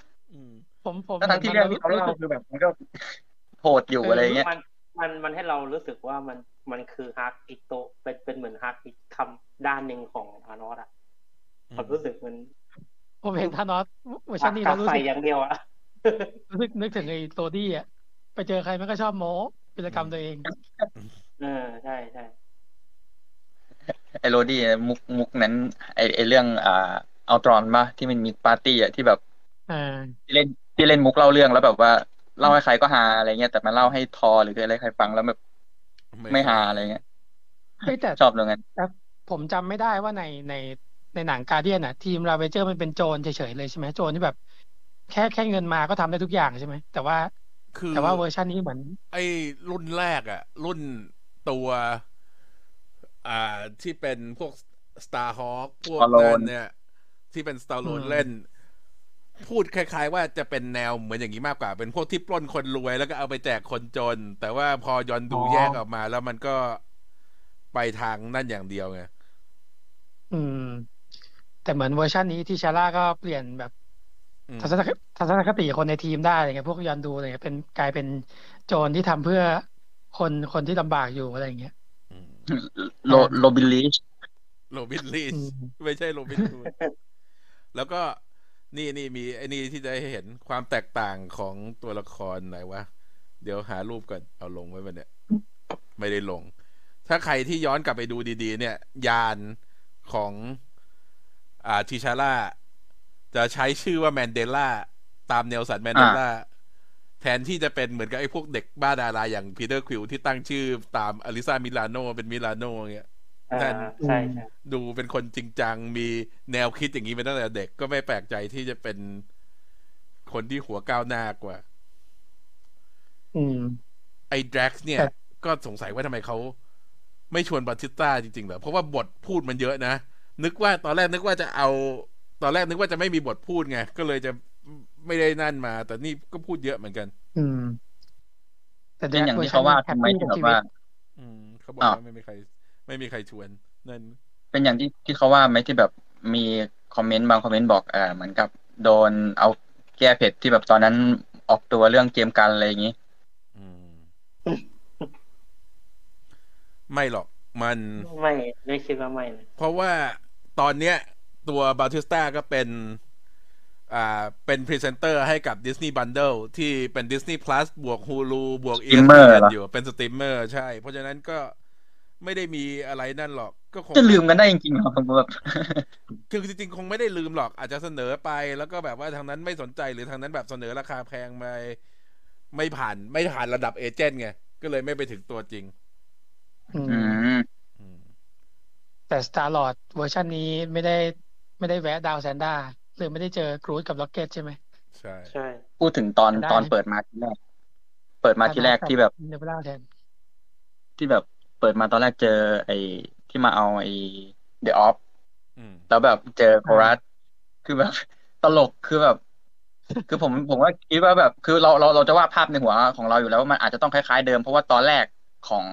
ผมทั้งที่เรื่องที่เขาเล่าคือแบบมันก็โหดอยู่อะไรเงี้ยมันให้เรารู้สึกว่ามันคือฮักอีกโตเป็นเหมือนฮักอีกคำด้านหนึ่งของธานอสอ่ะผมรู้สึกมันผมเห็นธานอสเวอร์ชันนี้เรารู้สึกอย่างเดียวอ่ะนึกถึงไอ้โตดี้อ่ะไปเจอใครมันก็ชอบโม้กิจกรรมตัวเองใช่ใช่ไอโรดี้มุกนั้นไอเรื่องเอาตรอนมาที่มันมีปาร์ตี้อ่ะที่แบบที่เล่นมุกเล่าเรื่องแล้วแบบว่าเล่าให้ใครก็ฮาอะไรเงี้ยแต่มันเล่าให้ทอหรืออะไรใครฟังแล้วแบบไม่ฮาอะไรเงี้ยแต่ชอบตรงนั้นผมจำไม่ได้ว่าในหนัง Guardian น่ะทีม Ravagers มันเป็นโจรเฉยๆเลยใช่มั้ยโจรที่แบบแค่เงินมาก็ทำได้ทุกอย่างใช่มั้ยแต่ว่าเวอร์ชันนี้เหมือนไอ้รุ่นแรกอ่ะรุ่นตัวที่เป็นพวก Starhawk พวกนั้นเนี่ยที่เป็น Stallone เล่นพูดคล้ายๆว่าจะเป็นแนวเหมือนอย่างนี้มากกว่าเป็นพวกที่ปล้นคนรวยแล้วก็เอาไปแจกคนจนแต่ว่าพอยอนดูแยกออกมาแล้วมันก็ไปทางนั่นอย่างเดียวไงแต่เหมือนเวอร์ชันนี้ที่ชาร่าก็เปลี่ยนแบบทัศนคติคนในทีมได้อะไรเงี้ยพวกยอนดูอะไรเงี้ยเป็นกลายเป็นโจรที่ทำเพื่อคนที่ลำบากอยู่อะไรอย่างเงี้ยโรบินลีชไม่ใช่โรบินฮูดแล้วก็นี่มีไอ้นี่ที่จะให้เห็นความแตกต่างของตัวละครหน่อยวะเดี๋ยวหารูปก่อนเอาลงไว้ป่ะเนี่ยไม่ได้ลงถ้าใครที่ย้อนกลับไปดูดีๆเนี่ยยานของทิชาร่าจะใช้ชื่อว่าแมนเดลาตามเนลสันแมนเดลาแทนที่จะเป็นเหมือนกับไอ้พวกเด็กบ้าดาราอย่างปีเตอร์ควิลที่ตั้งชื่อตามอลิซามิลาโนเป็นมิลาโนเงี้ยนั่นดูเป็นคนจริงจังมีแนวคิดอย่างนี้มาตั้งแต่เด็กก็ไม่แปลกใจที่จะเป็นคนที่หัวก้าวหน้ากว่าไอ้แดร็กซ์เนี่ยก็สงสัยว่าทำไมเขาไม่ชวนบาติสต้าจริงๆเหรอเพราะว่าบทพูดมันเยอะนะตอนแรกนึกว่าจะไม่มีบทพูดไงก็เลยจะไม่ได้นั่นมาแต่นี่ก็พูดเยอะเหมือนกันแต่อย่างที่เขาว่าทำไมถึงแบบว่าเขาบอกว่าไม่มีใครชวนนั่นเป็นอย่างที่เขาว่าไหมที่แบบมีคอมเมนต์บางคอมเมนต์บอกเหมือนกับโดนเอาแก้เผ็ดที่แบบตอนนั้นออกตัวเรื่องเกมการอะไรอย่างนี้ไม่หรอกมันไม่คิดว่าไม่เพราะว่าตอนเนี้ยตัวบาติสต้าก็เป็นพรีเซนเตอร์ให้กับ Disney Bundle ที่เป็น Disney Plus บวก Hulu บวก EW อยู่เป็นสตรีมเมอร์ใช่เพราะฉะนั้นก็ไม่ได้มีอะไรนั่นหรอกก็คงจะลืมกันได้จริงๆหรอแบบคือจริงๆคงไม่ได้ลืมหรอกอาจจะเสนอไปแล้วก็แบบว่าทางนั้นไม่สนใจหรือทางนั้นแบบเสนอราคาแพงไปไม่ผ่านระดับเอเจนต์ไงก็เลยไม่ไปถึงตัวจริงแต่ Star-Lord เวอร์ชันนี้ไม่ได้แวะดาวแซนด้าหรือไม่ได้เจอกรูซกับล็อกเก็ตใช่ไหมใช่พูดถึงตอนเปิดมาทีแรกที่แบบเปิดมาตอนแรกเจอไอ้ที่มาเอาไอ้เดอะออฟแล้วแบบเจอโครัสคือแบบตลกคือแบบคือผมว่าคิดว่าแบบคือเราจะวาดภาพในหัวของเราอยู่แล้วว่ามันอาจจะต้องคล้ายๆเดิมเพราะว่าตอนแรกของ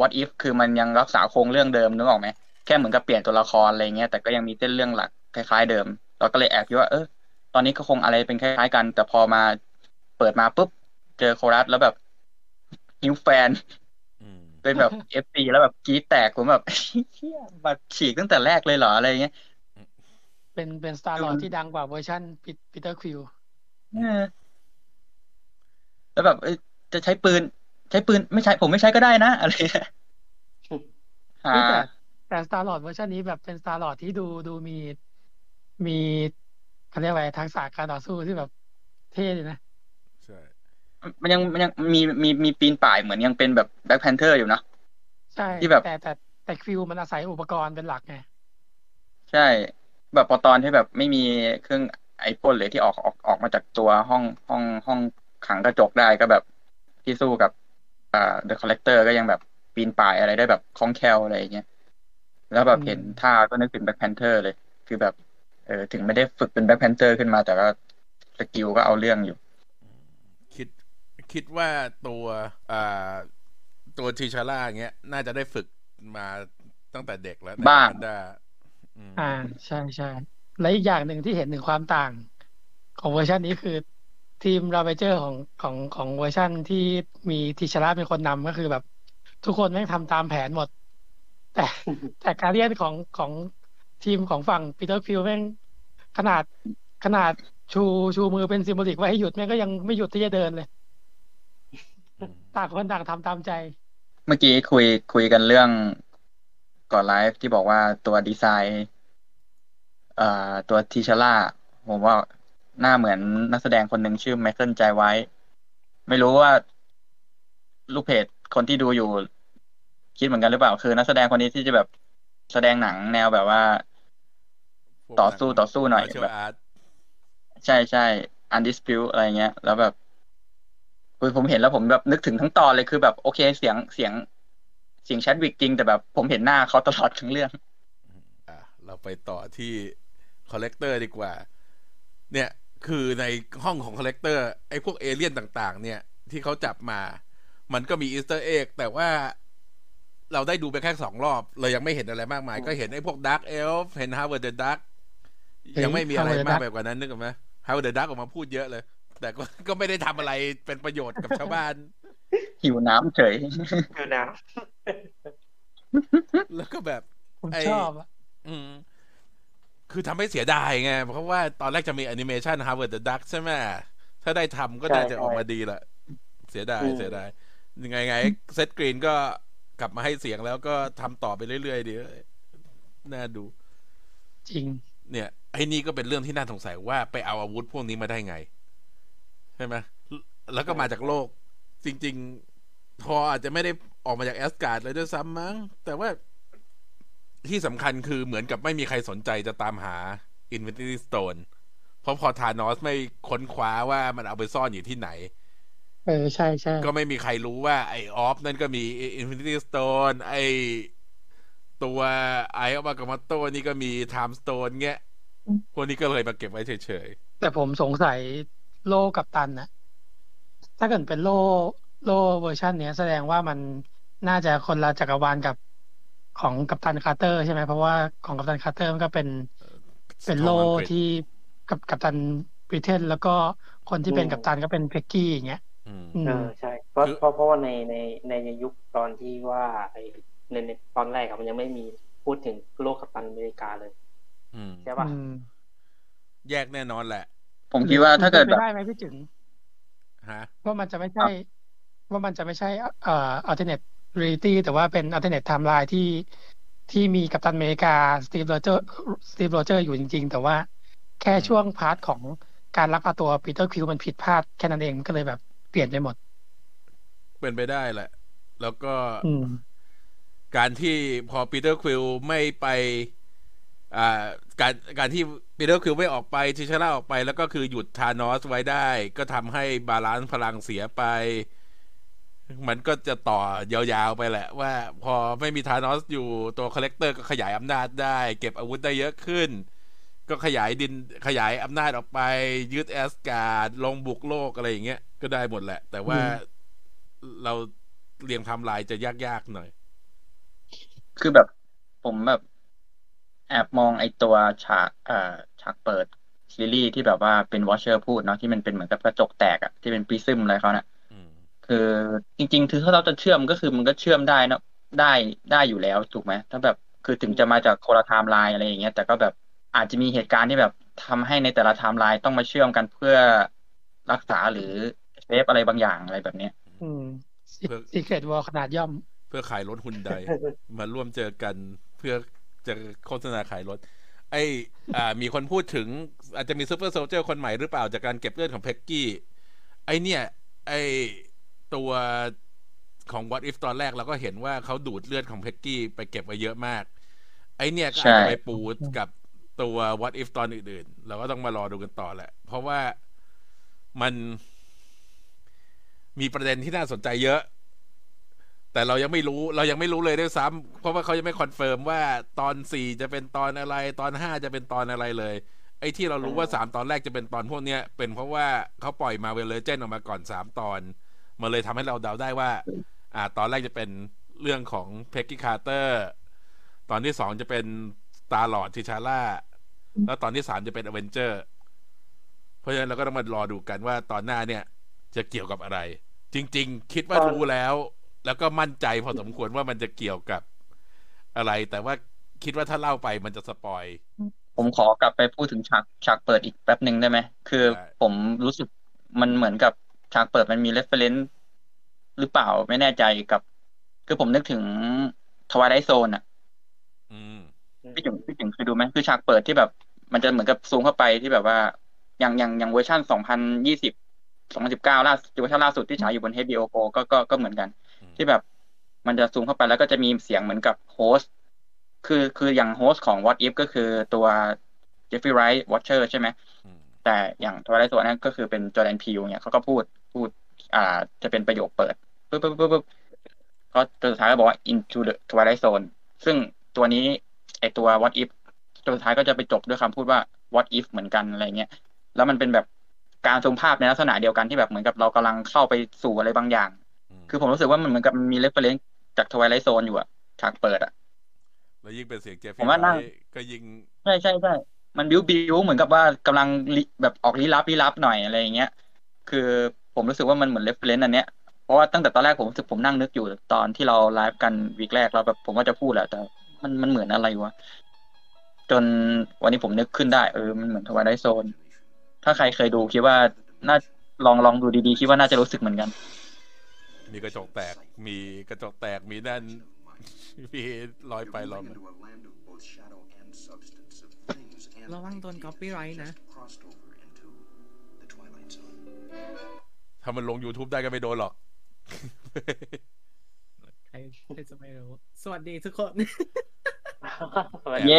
What If คือมันยังรักษาโครงเรื่องเดิมนึกออกไหม แค่เหมือนกับเปลี่ยนตัวละครอะไรเงี้ยแต่ก็ยังมีเส้นเรื่องหลักคล้ายๆเดิมเราก็เลยแอบคิดว่าตอนนี้ก็คงอะไรเป็นคล้ายๆกันแต่พอมาเปิดมาปุ๊บเจอโครัสแล้วแบบนิวแฟนเป็นแบบ FC แล้วแบบกรี๊ดแตกผมแบบเหี้ยมาฉีกตั้งแต่แรกเลยเหรออะไรเงี้ยเป็นสตาร์ลอร์ดที่ดังกว่าเวอร์ชั่นปีเตอร์ควิลแล้วแบบจะใช้ปืนไม่ใช่ผมไม่ใช้ก็ได้นะอะไรแต่สตาร์ลอร์ดเวอร์ชันนี้แบบเป็นสตาร์ลอร์ดที่ดูมีเขาเรียกว่าทักษะการต่อสู้ที่แบบเท่เลยนะใช่มันยังมีปีนป่ายเหมือนยังเป็นแบบแบล็คแพนเทอร์อยู่นะใช่ที่แบบแต่ควิลมันอาศัยอุปกรณ์เป็นหลักไงใช่แบบพอตอนที่แบบไม่มีเครื่องไอพ่นเลยที่ออกมาจากตัวห้องขังกระจกได้ก็แบบที่สู้กับเดอะคอลเลกเตอร์ก็ยังแบบปีนป่ายอะไรได้แบบคล่องแคล่วอะไรอย่างเงี้ยแล้วแบบเห็นท่าก็นึกถึงแบล็คแพนเทอร์เลยคือแบบถึงไม่ได้ฝึกเป็นแบล็คแพนเทอร์ขึ้นมาแต่ก็สกิลก็เอาเรื่องอยู่คิดว่าตัวทีชาร่าเงี้ยน่าจะได้ฝึกมาตั้งแต่เด็กแล้วบ้างใช่ใช่และอีกอย่างหนึ่งที่เห็นถึงความต่างของเวอร์ชันนี้คือทีม Ravagers ของเวอร์ชันที่มีทีชาร่าเป็นคนนำก็คือแบบทุกคนแม่งทำตามแผนหมดแต่Guardianของทีมของฝั่งปีเตอร์คิวแม่งขนาดชูมือเป็นซิมโบลิกว่าให้หยุดแม่งก็ยังไม่หยุดที่จะเดินเลยต่างคนต่างทำตามใจเมื่อกี้คุยกันเรื่องก่อนไลฟ์ที่บอกว่าตัวดีไซน์ตัวทีชาร่าผมว่าหน้าเหมือนนักแสดงคนหนึ่งชื่อไมเคิลใจไว้ไม่รู้ว่าลูกเพจคนที่ดูอยู่คิดเหมือนกันหรือเปล่าคือนักแสดงคนนี้ที่จะแบบแสดงหนังแนวแบบว่าต่อสู้หน่อยแบบใช่ใช่Undisputedอะไรเงี้ยแล้วแบบผมเห็นแล้วผมแบบนึกถึงทั้งตอนเลยคือแบบโอเคเสียงแชดวิกจริงแต่แบบผมเห็นหน้าเขาตลอดทั้งเรื่องเราไปต่อที่คอลเลกเตอร์ดีกว่าเนี่ยคือในห้องของคอลเลกเตอร์ไอ้พวกเอเลี่ยนต่างๆเนี่ยที่เขาจับมามันก็มีอีสเตอร์เอ็กแต่ว่าเราได้ดูไปแค่2รอบเรายังไม่เห็นอะไรมากมายก็เห็นไอ้พวกดาร์กเอลฟ์เห็น Howard the Duck ยังไม่มีอะไรมากแบบกว่านั้นนึกออกมั้ย Howard the Duck ออกมาพูดเยอะเลยแต่ก็ไม่ได้ทำอะไรเป็นประโยชน์กับชาวบ้านหิวน้ำเฉยหิวน้ำแล้วก็แบบผมชอบคือทำให้เสียดายไงเพราะว่าตอนแรกจะมีแอนิเมชั่น Howard the Duck ใช่ไหมถ้าได้ทำก็น่าจะออกมาดีแหละเสียดายไงเซตกรีนก็กลับมาให้เสียงแล้วก็ทำต่อไปเรื่อยๆดีน่าดูจริงเนี่ยไอ้นี่ก็เป็นเรื่องที่น่าสงสัยว่าไปเอาอาวุธพวกนี้มาได้ไงใช่ไหมแล้วก็มาจากโลกจริงๆทออาจจะไม่ได้ออกมาจากแอสการ์ดเลยด้วยซ้ำมั้งแต่ว่าที่สำคัญคือเหมือนกับไม่มีใครสนใจจะตามหา Infinity Stone เพราะพอธานอสไม่ค้นคว้าว่ามันเอาไปซ่อนอยู่ที่ไหนใช่ใช่ก็ไม่มีใครรู้ว่าไอ้ออฟนั่นก็มี Infinity Stone ไอ้ตัวไอออฟอากามาโตนี่ก็มี Time Stone เงี้ยพวกนี้ก็เลยมาเก็บไว้เฉยๆแต่ผมสงสัยโลกัปตันนะถ้าเกิดเป็นโลเวอร์ชันเนี้ยแสดงว่ามันน่าจะคนละจักรวาลกับของกัปตันคาร์เตอร์ใช่ไหมเพราะว่าของกัปตันคาร์เตอร์มันก็เป็นโลที่กับกัปตันบริเตนแล้วก็คนที่เป็นกัปตันก็เป็นเพกกี้อย่างเงี้ยใช่เพราะว่าในยุคตอนที่ว่าไอ้ในตอนแรกมันยังไม่มีพูดถึงโลกกัปตันอเมริกาเลยใช่ป่ะแยกแน่นอนแหละผมคิดว่าถ้าเกิดแบบได้ไหมพี่จึงว่ามันจะไม่ใช่alternate reality แต่ว่าเป็น alternate timeline ที่มีกัปตันอเมริกาสตีฟโรเจอร์อยู่จริงๆแต่ว่าแค่ช่วงพาร์ทของการลักพาตัวปีเตอร์คิวมันผิดพลาดแค่นั้นเองก็เลยแบบเปลี่ยนไปหมดเป็นไปได้แหละแล้วก็การที่พอปีเตอร์คิวไม่ไปการที่ปีเตอร์คิวไม่ออกไปทิชาร่าออกไปแล้วก็คือหยุดธานอสไว้ได้ก็ทำให้บาลานซ์พลังเสียไปมันก็จะต่อยาวๆไปแหละว่าพอไม่มีธานอสอยู่ตัวคอลเลกเตอร์ก็ขยายอำนาจได้เก็บอาวุธได้เยอะขึ้นก็ขยายอำนาจออกไปยึดแอสการ์ดลงบุกโลกอะไรอย่างเงี้ยก็ได้หมดแหละแต่ว่าเราเรียงไทม์ไลน์จะยากๆหน่อยคือแบบผมแบบ แอบมองไอตัวฉากเปิดซีรีส์ที่แบบว่าเป็นWatcherพูดเนาะที่มันเป็นเหมือนกับกระจกแตกอะที่เป็นปริซึมอะไรเขาเนี่ยคือจริงๆคือถ้าเราจะเชื่อมก็คือมันก็เชื่อมได้เนาะได้อยู่แล้วถูกไหมถ้าแบบคือถึงจะมาจากคนละไทม์ไลน์อะไรอย่างเงี้ยแต่ก็แบบอาจจะมีเหตุการณ์ที่แบบทำให้ในแต่ละไทม์ไลน์ต้องมาเชื่อมกันเพื่อรักษาหรือเซฟอะไรบางอย่างอะไรแบบนี้Secret War ขนาดย่อมเพื่อขายรถฮุนไดมาร่วมเจอกันเพื่อจะโฆษณาขายรถมีคนพูดถึงอาจจะมีซูเปอร์โซลเจอร์คนใหม่หรือเปล่าจากการเก็บเลือดของเพกกี้ตัวของ What If ตอนแรกเราก็เห็นว่าเขาดูดเลือดของเพกกี้ไปเก็บไว้เยอะมากก็อาจจะไปปูกับตัว What If ตอนอื่นๆเราก็ต้องมารอดูกันต่อแหละเพราะว่ามันมีประเด็นที่น่าสนใจเยอะแต่เรายังไม่รู้เลยด้วยซ้ำเพราะว่าเขายังไม่คอนเฟิร์มว่าตอน4จะเป็นตอนอะไรตอน5จะเป็นตอนอะไรเลยที่เรารู้ว่า3ตอนแรกจะเป็นตอนพวกเนี้ยเป็นเพราะว่าเขาปล่อยมาMarvel Legendsออกมาก่อน3ตอนมันเลยทำให้เราเดาได้ว่าตอนแรกจะเป็นเรื่องของเพกกี้คาร์เตอร์ตอนที่2จะเป็นสตาร์ลอร์ดทิชาร่าแล้วตอนที่3จะเป็นอเวนเจอร์เพราะฉะนั้นเราก็ต้องมารอดูกันว่าตอนหน้าเนี่ยจะเกี่ยวกับอะไรจริงๆคิดว่ารู้แล้วก็มั่นใจพอสมควรว่ามันจะเกี่ยวกับอะไรแต่ว่าคิดว่าถ้าเล่าไปมันจะสปอยผมขอกลับไปพูดถึงฉากเปิดอีกแป๊บนึงได้ไหมคือผมรู้สึกมันเหมือนกับฉากเปิดมันมี reference หรือเปล่าไม่แน่ใจกับคือผมนึกถึง Twilight Zone อ่ะพี่ถึงเคยดูไหมคือฉากเปิดที่แบบมันจะเหมือนกับซูมเข้าไปที่แบบว่าอย่างเวอร์ชัน2019ล่าสุดเวอร์ชันล่าสุดที่ฉายอยู่บน HBO Go ก็เหมือนกันที่แบบมันจะซูมเข้าไปแล้วก็จะมีเสียงเหมือนกับโฮสต์คืออย่างโฮสต์ของ What If ก็คือตัว Jeffrey Wright Watcher ใช่ไหมแต่อย่าง Twilight Zone นั้นก็คือเป็น Jordan Peele เนี่ยเขาก็พูดจะเป็นประโยคเปิดปึ๊บก็ตัวสุดท้ายก็บอกว่า Into the Twilight Zone ซึ่งตัวนี้ไอตัว What If ตัวสุดท้ายก็จะไปจบด้วยคำพูดว่า What If เหมือนกันอะไรเงี้ยแล้วมันเป็นแบบการซูมภาพในลักษณะเดียวกันที่แบบเหมือนกับเรากำลังเข้าไปสู่อะไรบางอย่างคือผมรู้สึกว่ามันเหมือนกับมีเรฟเฟอเรนซ์จาก Twilight Zone อยู่อะฉากเปิดอะแล้วยิ่งเป็นเสียงเจฟฟี่ไวท์ก็ยิ่งใช่มันบิ้วเหมือนกับว่ากำลังแบบออกลี้ลับหน่อยอะไรอย่างเงี้ยคือผมรู้สึกว่ามันเหมือนเรฟเฟอเรนซ์อันเนี้ยเพราะว่าตั้งแต่ตอนแรกผมรู้สึกผมนั่งนึกอยู่ตอนที่เราไลฟ์กันวีคแรกเราแบบผมว่าจะพูดแหละแต่มันเหมือนอะไรวะจนวันนี้ผมนึกขึ้นได้มันเหมือน Twilight Zoneถ้าใครเคยดูคิดว่าน่าลองดูดีๆคิดว่าน่าจะรู้สึกเหมือนกันมีกระจกแตกมีนั่นมีลอยไปลอยมาระวังโดน copyright นะถ้ามันลง YouTube ได้ก็ไม่โดนหรอกใครจะไม่รู้สวัสดีทุกคนเย้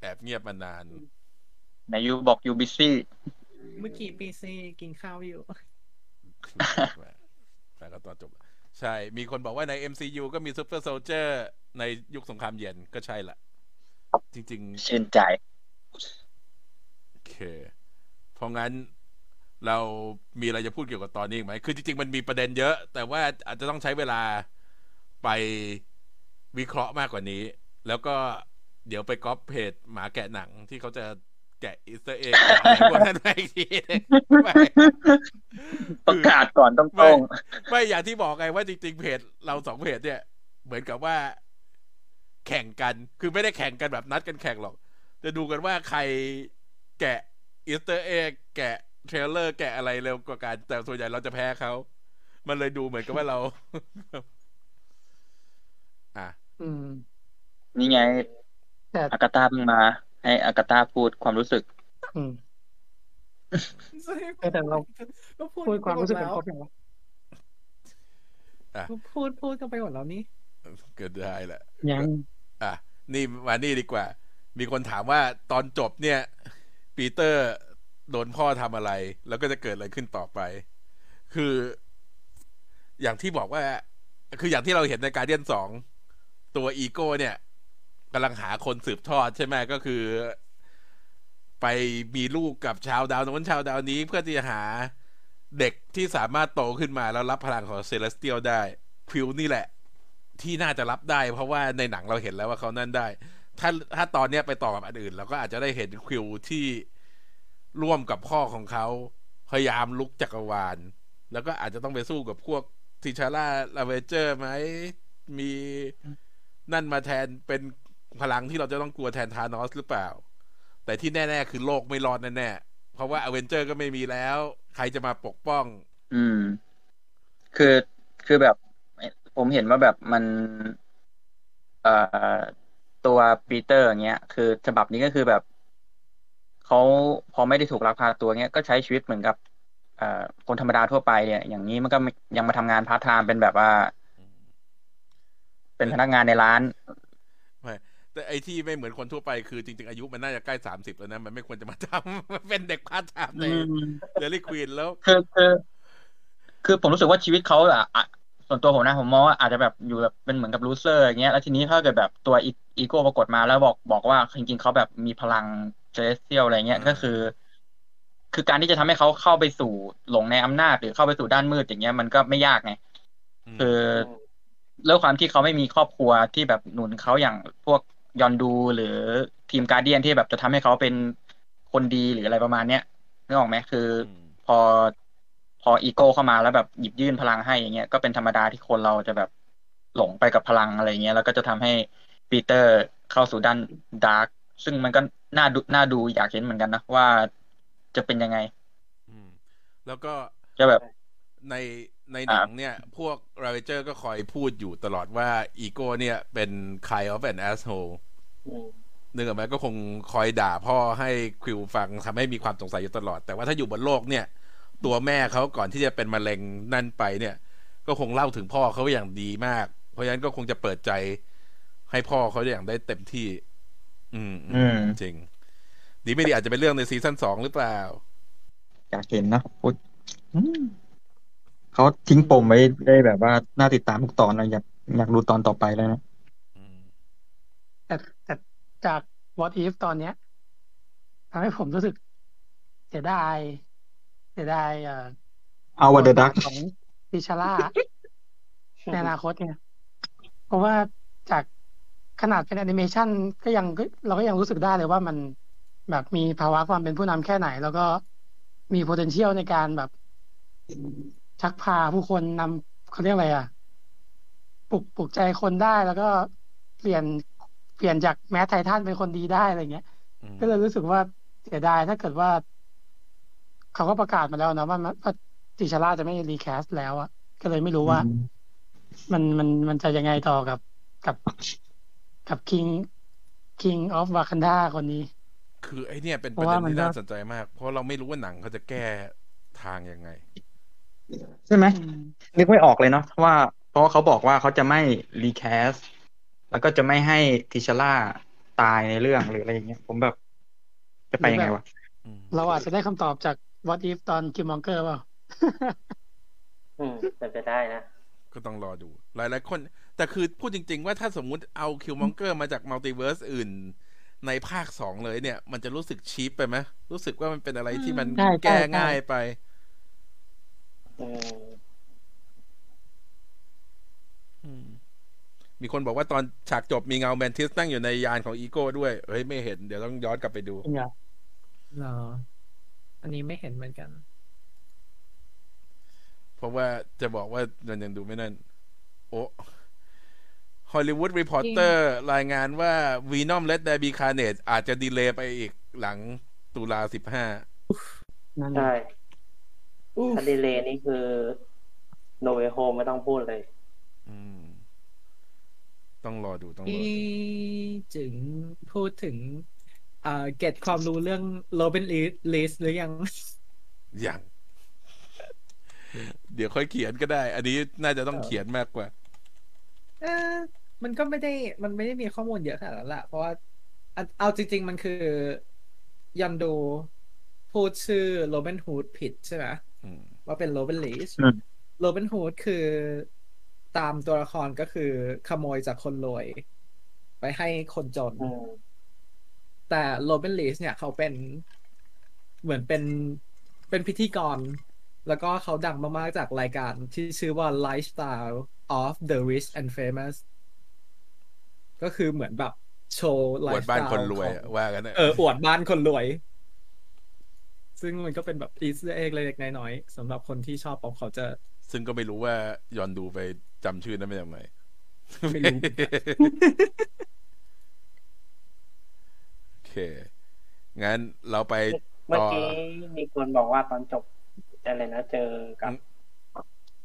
แอบเงียบมานานไหนยูบอกยูบิซี่เมื่อกี้บิซี่กินข้าวอยู่แต่ก็ตอนจบใช่มีคนบอกว่าใน MCU ก็มีซุปเปอร์โซลเจอร์ในยุคสงครามเย็นก็ใช่ละจริงๆชื่นใจโอเคเพราะงั้นเรามีอะไรจะพูดเกี่ยวกับตอนนี้ไหมคือจริงๆมันมีประเด็นเยอะแต่ว่าอาจจะต้องใช้เวลาไปวิเคราะห์มากกว่านี้แล้วก็เดี๋ยวไปก๊อปเพจหมาแกะหนังที่เขาจะแกะอิสเองก่อนนั้นไปทีประกาศก่อนต้องไม่อย่างที่บอกไงว่าจริงๆเพจเราสองเพจเนี่ยเหมือนกับว่าแข่งกันคือไม่ได้แข่งกันแบบนัดกันแข่งหรอกจะดูกันว่าใครแกะอิสเองแกะเทรลเลอร์แกะอะไรเร็วกว่ากันแต่ส่วนใหญ่เราจะแพ้เขามันเลยดูเหมือนกับว่าเรานี่ไงอากาตาเพิ่งมาให้อากาตาพูดความรู้สึกแต่เราก็พูดความรู้สึกกันครบแล้วพูดกันไปหมดแล้วนี่ก็ได้แหละยังนี่มานี่ดีกว่ามีคนถามว่าตอนจบเนี่ยปีเตอร์โดนพ่อทำอะไรแล้วก็จะเกิดอะไรขึ้นต่อไปคืออย่างที่บอกว่าคืออย่างที่เราเห็นใน Guardian 2ตัวอีโก้เนี่ยกำลังหาคนสืบทอดใช่ไหมก็คือไปมีลูกกับชาวดาวโน้นชาวดาวนี้เพื่อที่จะหาเด็กที่สามารถโตขึ้นมาแล้วรับพลังของเซเลสเตียลได้ควิลนี่แหละที่น่าจะรับได้เพราะว่าในหนังเราเห็นแล้วว่าเขานั่นได้ ถ้าตอนเนี้ยไปต่อกับอันอื่นเราก็อาจจะได้เห็นคิวที่ร่วมกับพ่อของเขาพยายามลุกจักรวาลแล้วก็อาจจะต้องไปสู้กับพวกทิชาร่าRavagerไหมมีนั่นมาแทนเป็นพลังที่เราจะต้องกลัวแทนธานอสหรือเปล่าแต่ที่แน่ๆคือโลกไม่รอดแน่ๆเพราะว่าอเวนเจอร์ก็ไม่มีแล้วใครจะมาปกป้องคือแบบผมเห็นว่าแบบมันตัวปีเตอร์อย่างเงี้ยคือฉบับนี้ก็คือแบบเขาพอไม่ได้ถูกลักพาตัวเงี้ยก็ใช้ชีวิตเหมือนกับคนธรรมดาทั่วไปเนี่ยอย่างนี้มันก็ยังมาทำงานพาร์ทไทม์เป็นแบบว่าเป็นพนักงานในร้านแต่ไอ้ที่ไม่เหมือนคนทั่วไปคือจริงๆอายุมันน่าจะใกล้30แล้วนะมันไม่ควรจะมาทำมันเป็นเด็กพาร์ทไทม์ในเดลี่ควีนแล้วคือผมรู้สึกว่าชีวิตเขาอะส่วนตัวผมนะผมมองว่าอาจจะแบบอยู่แบบเป็นเหมือนกับลูเซอร์อย่างเงี้ยแล้วทีนี้ถ้าเกิดแบบตัวอีโก้ปรากฏมาแล้วบอกว่าจริงๆเขาแบบมีพลังเจเลสเซียลอะไรเงี้ยก็คือการที่จะทำให้เขาเข้าไปสู่หลงในอำนาจหรือเข้าไปสู่ด้านมืดอย่างเงี้ยมันก็ไม่ยากไงคือเรื่องความที่เขาไม่มีครอบครัวที่แบบหนุนเขาอย่างพวกยอนดูหรือทีมGuardianที่แบบจะทำให้เขาเป็นคนดีหรืออะไรประมาณเนี้ยนึกออกไหมคือพออีโก้เข้ามาแล้วแบบหยิบยื่นพลังให้อย่างเงี้ยก็เป็นธรรมดาที่คนเราจะแบบหลงไปกับพลังอะไรเงี้ยแล้วก็จะทำให้ปีเตอร์เข้าสู่ด้านดาร์กซึ่งมันก็น่าดูอยากเห็นเหมือนกันนะว่าจะเป็นยังไงแล้วก็จะแบบในหนังเนี่ยพวก Ravager ก็คอยพูดอยู่ตลอดว่าอีโก้เนี่ยเป็น kind of an asshole นึกออกไหมก็คงคอยด่าพ่อให้คิวฟังทำให้มีความสงสัยอยู่ตลอดแต่ว่าถ้าอยู่บนโลกเนี่ยตัวแม่เขาก่อนที่จะเป็นมะเร็งนั่นไปเนี่ยก็คงเล่าถึงพ่อเขาอย่างดีมากเพราะฉะนั้นก็คงจะเปิดใจให้พ่อเขาอย่างได้เต็มที่จริงดีไม่ดีอาจจะเป็นเรื่องในซีซั่น2หรือเปล่าอยากเห็นนะพูดเขาทิ้งปมไว้ได้แบบว่าน่าติดตามทุกตอนนะอยากดูตอนต่อไปเลยนะแต่จาก What If ตอนเนี้ยทำให้ผมรู้สึกเสียดายเอาวันเดอร์ดักของดิชาร่าในอนาคตเนี่ยเพราะว่าจากขนาดเป็นแอนิเมชันก็ยังเราก็ยังรู้สึกได้เลยว่ามันแบบมีภาวะความเป็นผู้นำแค่ไหนแล้วก็มี potential ในการแบบชักพาผู้คนนำเขาเรียกอะไรอ่ะปลุกใจคนได้แล้วก็เปลี่ยนจากแมสไททันเป็นคนดีได้อะไรเงี้ยก็เลยรู้สึกว่าเสียดายถ้าเกิดว่าเขาก็ประกาศมาแล้วนะว่าติชาร่าจะไม่รีแคสแล้วอ่ะก็เลยไม่รู้ว่ามันจะยังไงต่อกับคิงออฟวากันดาคนนี้คือไอ้เนี่ยเป็นประเด็นที่น่าสนใจมากเพราะเราไม่รู้ว่าหนังเขาจะแก้ทางยังไงใช่ไหมนึกไม่ออกเลยเนาะว่าเพราะเขาบอกว่าเขาจะไม่รีแคสแล้วก็จะไม่ให้ติชาร่าตายในเรื่องหรืออะไรอย่างเงี้ยผมแบบจะไปยังไงวะเราอาจจะได้คำตอบจาก What If ตอนคิมมองเกอร์เปล่าเป็นไปได้นะก็ต้องรอดูหลายๆคนแต่คือพูดจริงๆว่าถ้าสมมุติเอาคิมมองเกอร์มาจากมัลติเวิร์สอื่นในภาค2เลยเนี่ยมันจะรู้สึกชีพไปไหมรู้สึกว่ามันเป็นอะไรที่มันแก้ง่ายไปมีคนบอกว่าตอนฉากจบมีเงาแมนทิสนั่งอยู่ในยานของอีโก้ด้วยเฮ้ยไม่เห็นเดี๋ยวต้องย้อนกลับไปดูเหรออันนี้ไม่เห็นเหมือนกันเพราะว่าจะบอกว่ามันยังดูไม่นั่นโอ้ฮอลลีวูดรีพอร์เตอร์รายงานว่า Venom Let There Be Carnage อาจจะดีเลย์ไปอีกหลังตุลา15นั่นได้ถ้าดีเลย์นี่คือ No Way Home ไม่ต้องพูดเลยต้องรอดูต้องรอดูถึงพูดถึงเก็ตความรู้เรื่องโรบินลีสหรือยังเดี๋ยวค่อยเขียนก็ได้อันนี้น่าจะต้องเขียนมากกว่ามันไม่ได้มีข้อมูลเยอะขนาดนั้นแหละเพราะว่าเอาจริงๆมันคือยันโดพูดชื่อโรบินฮูดผิดใช่ไหมว่าเป็นโรบินลีสโรบินฮูดคือตามตัวละครก็คือขโมยจากคนรวยไปให้คนจนแต่โรบินลีสเนี่ยเขาเป็นเหมือนเป็นพิธีกรแล้วก็เขาดังมากๆจากรายการที่ชื่อว่า Lifestyle of the Rich and Famous ก็คือเหมือนแบบ โชว์ไลฟ์สไตล์อวดบ้านคนรวยว่ากันอวดบ้านคนรวยซึ่งมันก็เป็นแบบอีสเตอร์เอ็กเล็กๆน้อยๆสำหรับคนที่ชอบป๊อปคัลเจอร์ซึ่งก็ไม่รู้ว่ายอนดูไปจำชื่อนั้นมาจากไหนไม่รู้โอเคงั้นเราไปเมื่อกี้มีคนบอกว่าตอนจบอะไรนะเจอกับ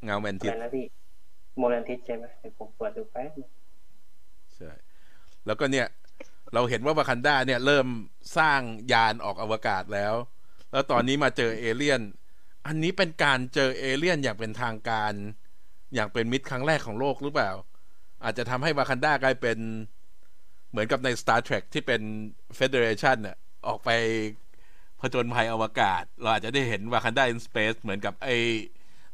เงาแมนทิสอะไรนะพี่โมแมนทิสใช่ไหมผมเปิดดูไปใช่แล้วก็เนี่ยเราเห็นว่าวากันดาเนี่ยเริ่มสร้างยานออกอวกาศแล้วแล้วตอนนี้มาเจอเอเลี่ยนอันนี้เป็นการเจอเอเลี่ยนอย่างเป็นทางการอย่างเป็นมิตรครั้งแรกของโลกหรือเปล่าอาจจะทำให้วากันดากลายเป็นเหมือนกับใน Star Trek ที่เป็น Federation น่ะออกไปผจญภัยอวกาศเราอาจจะได้เห็นวากันดา in space เหมือนกับไอ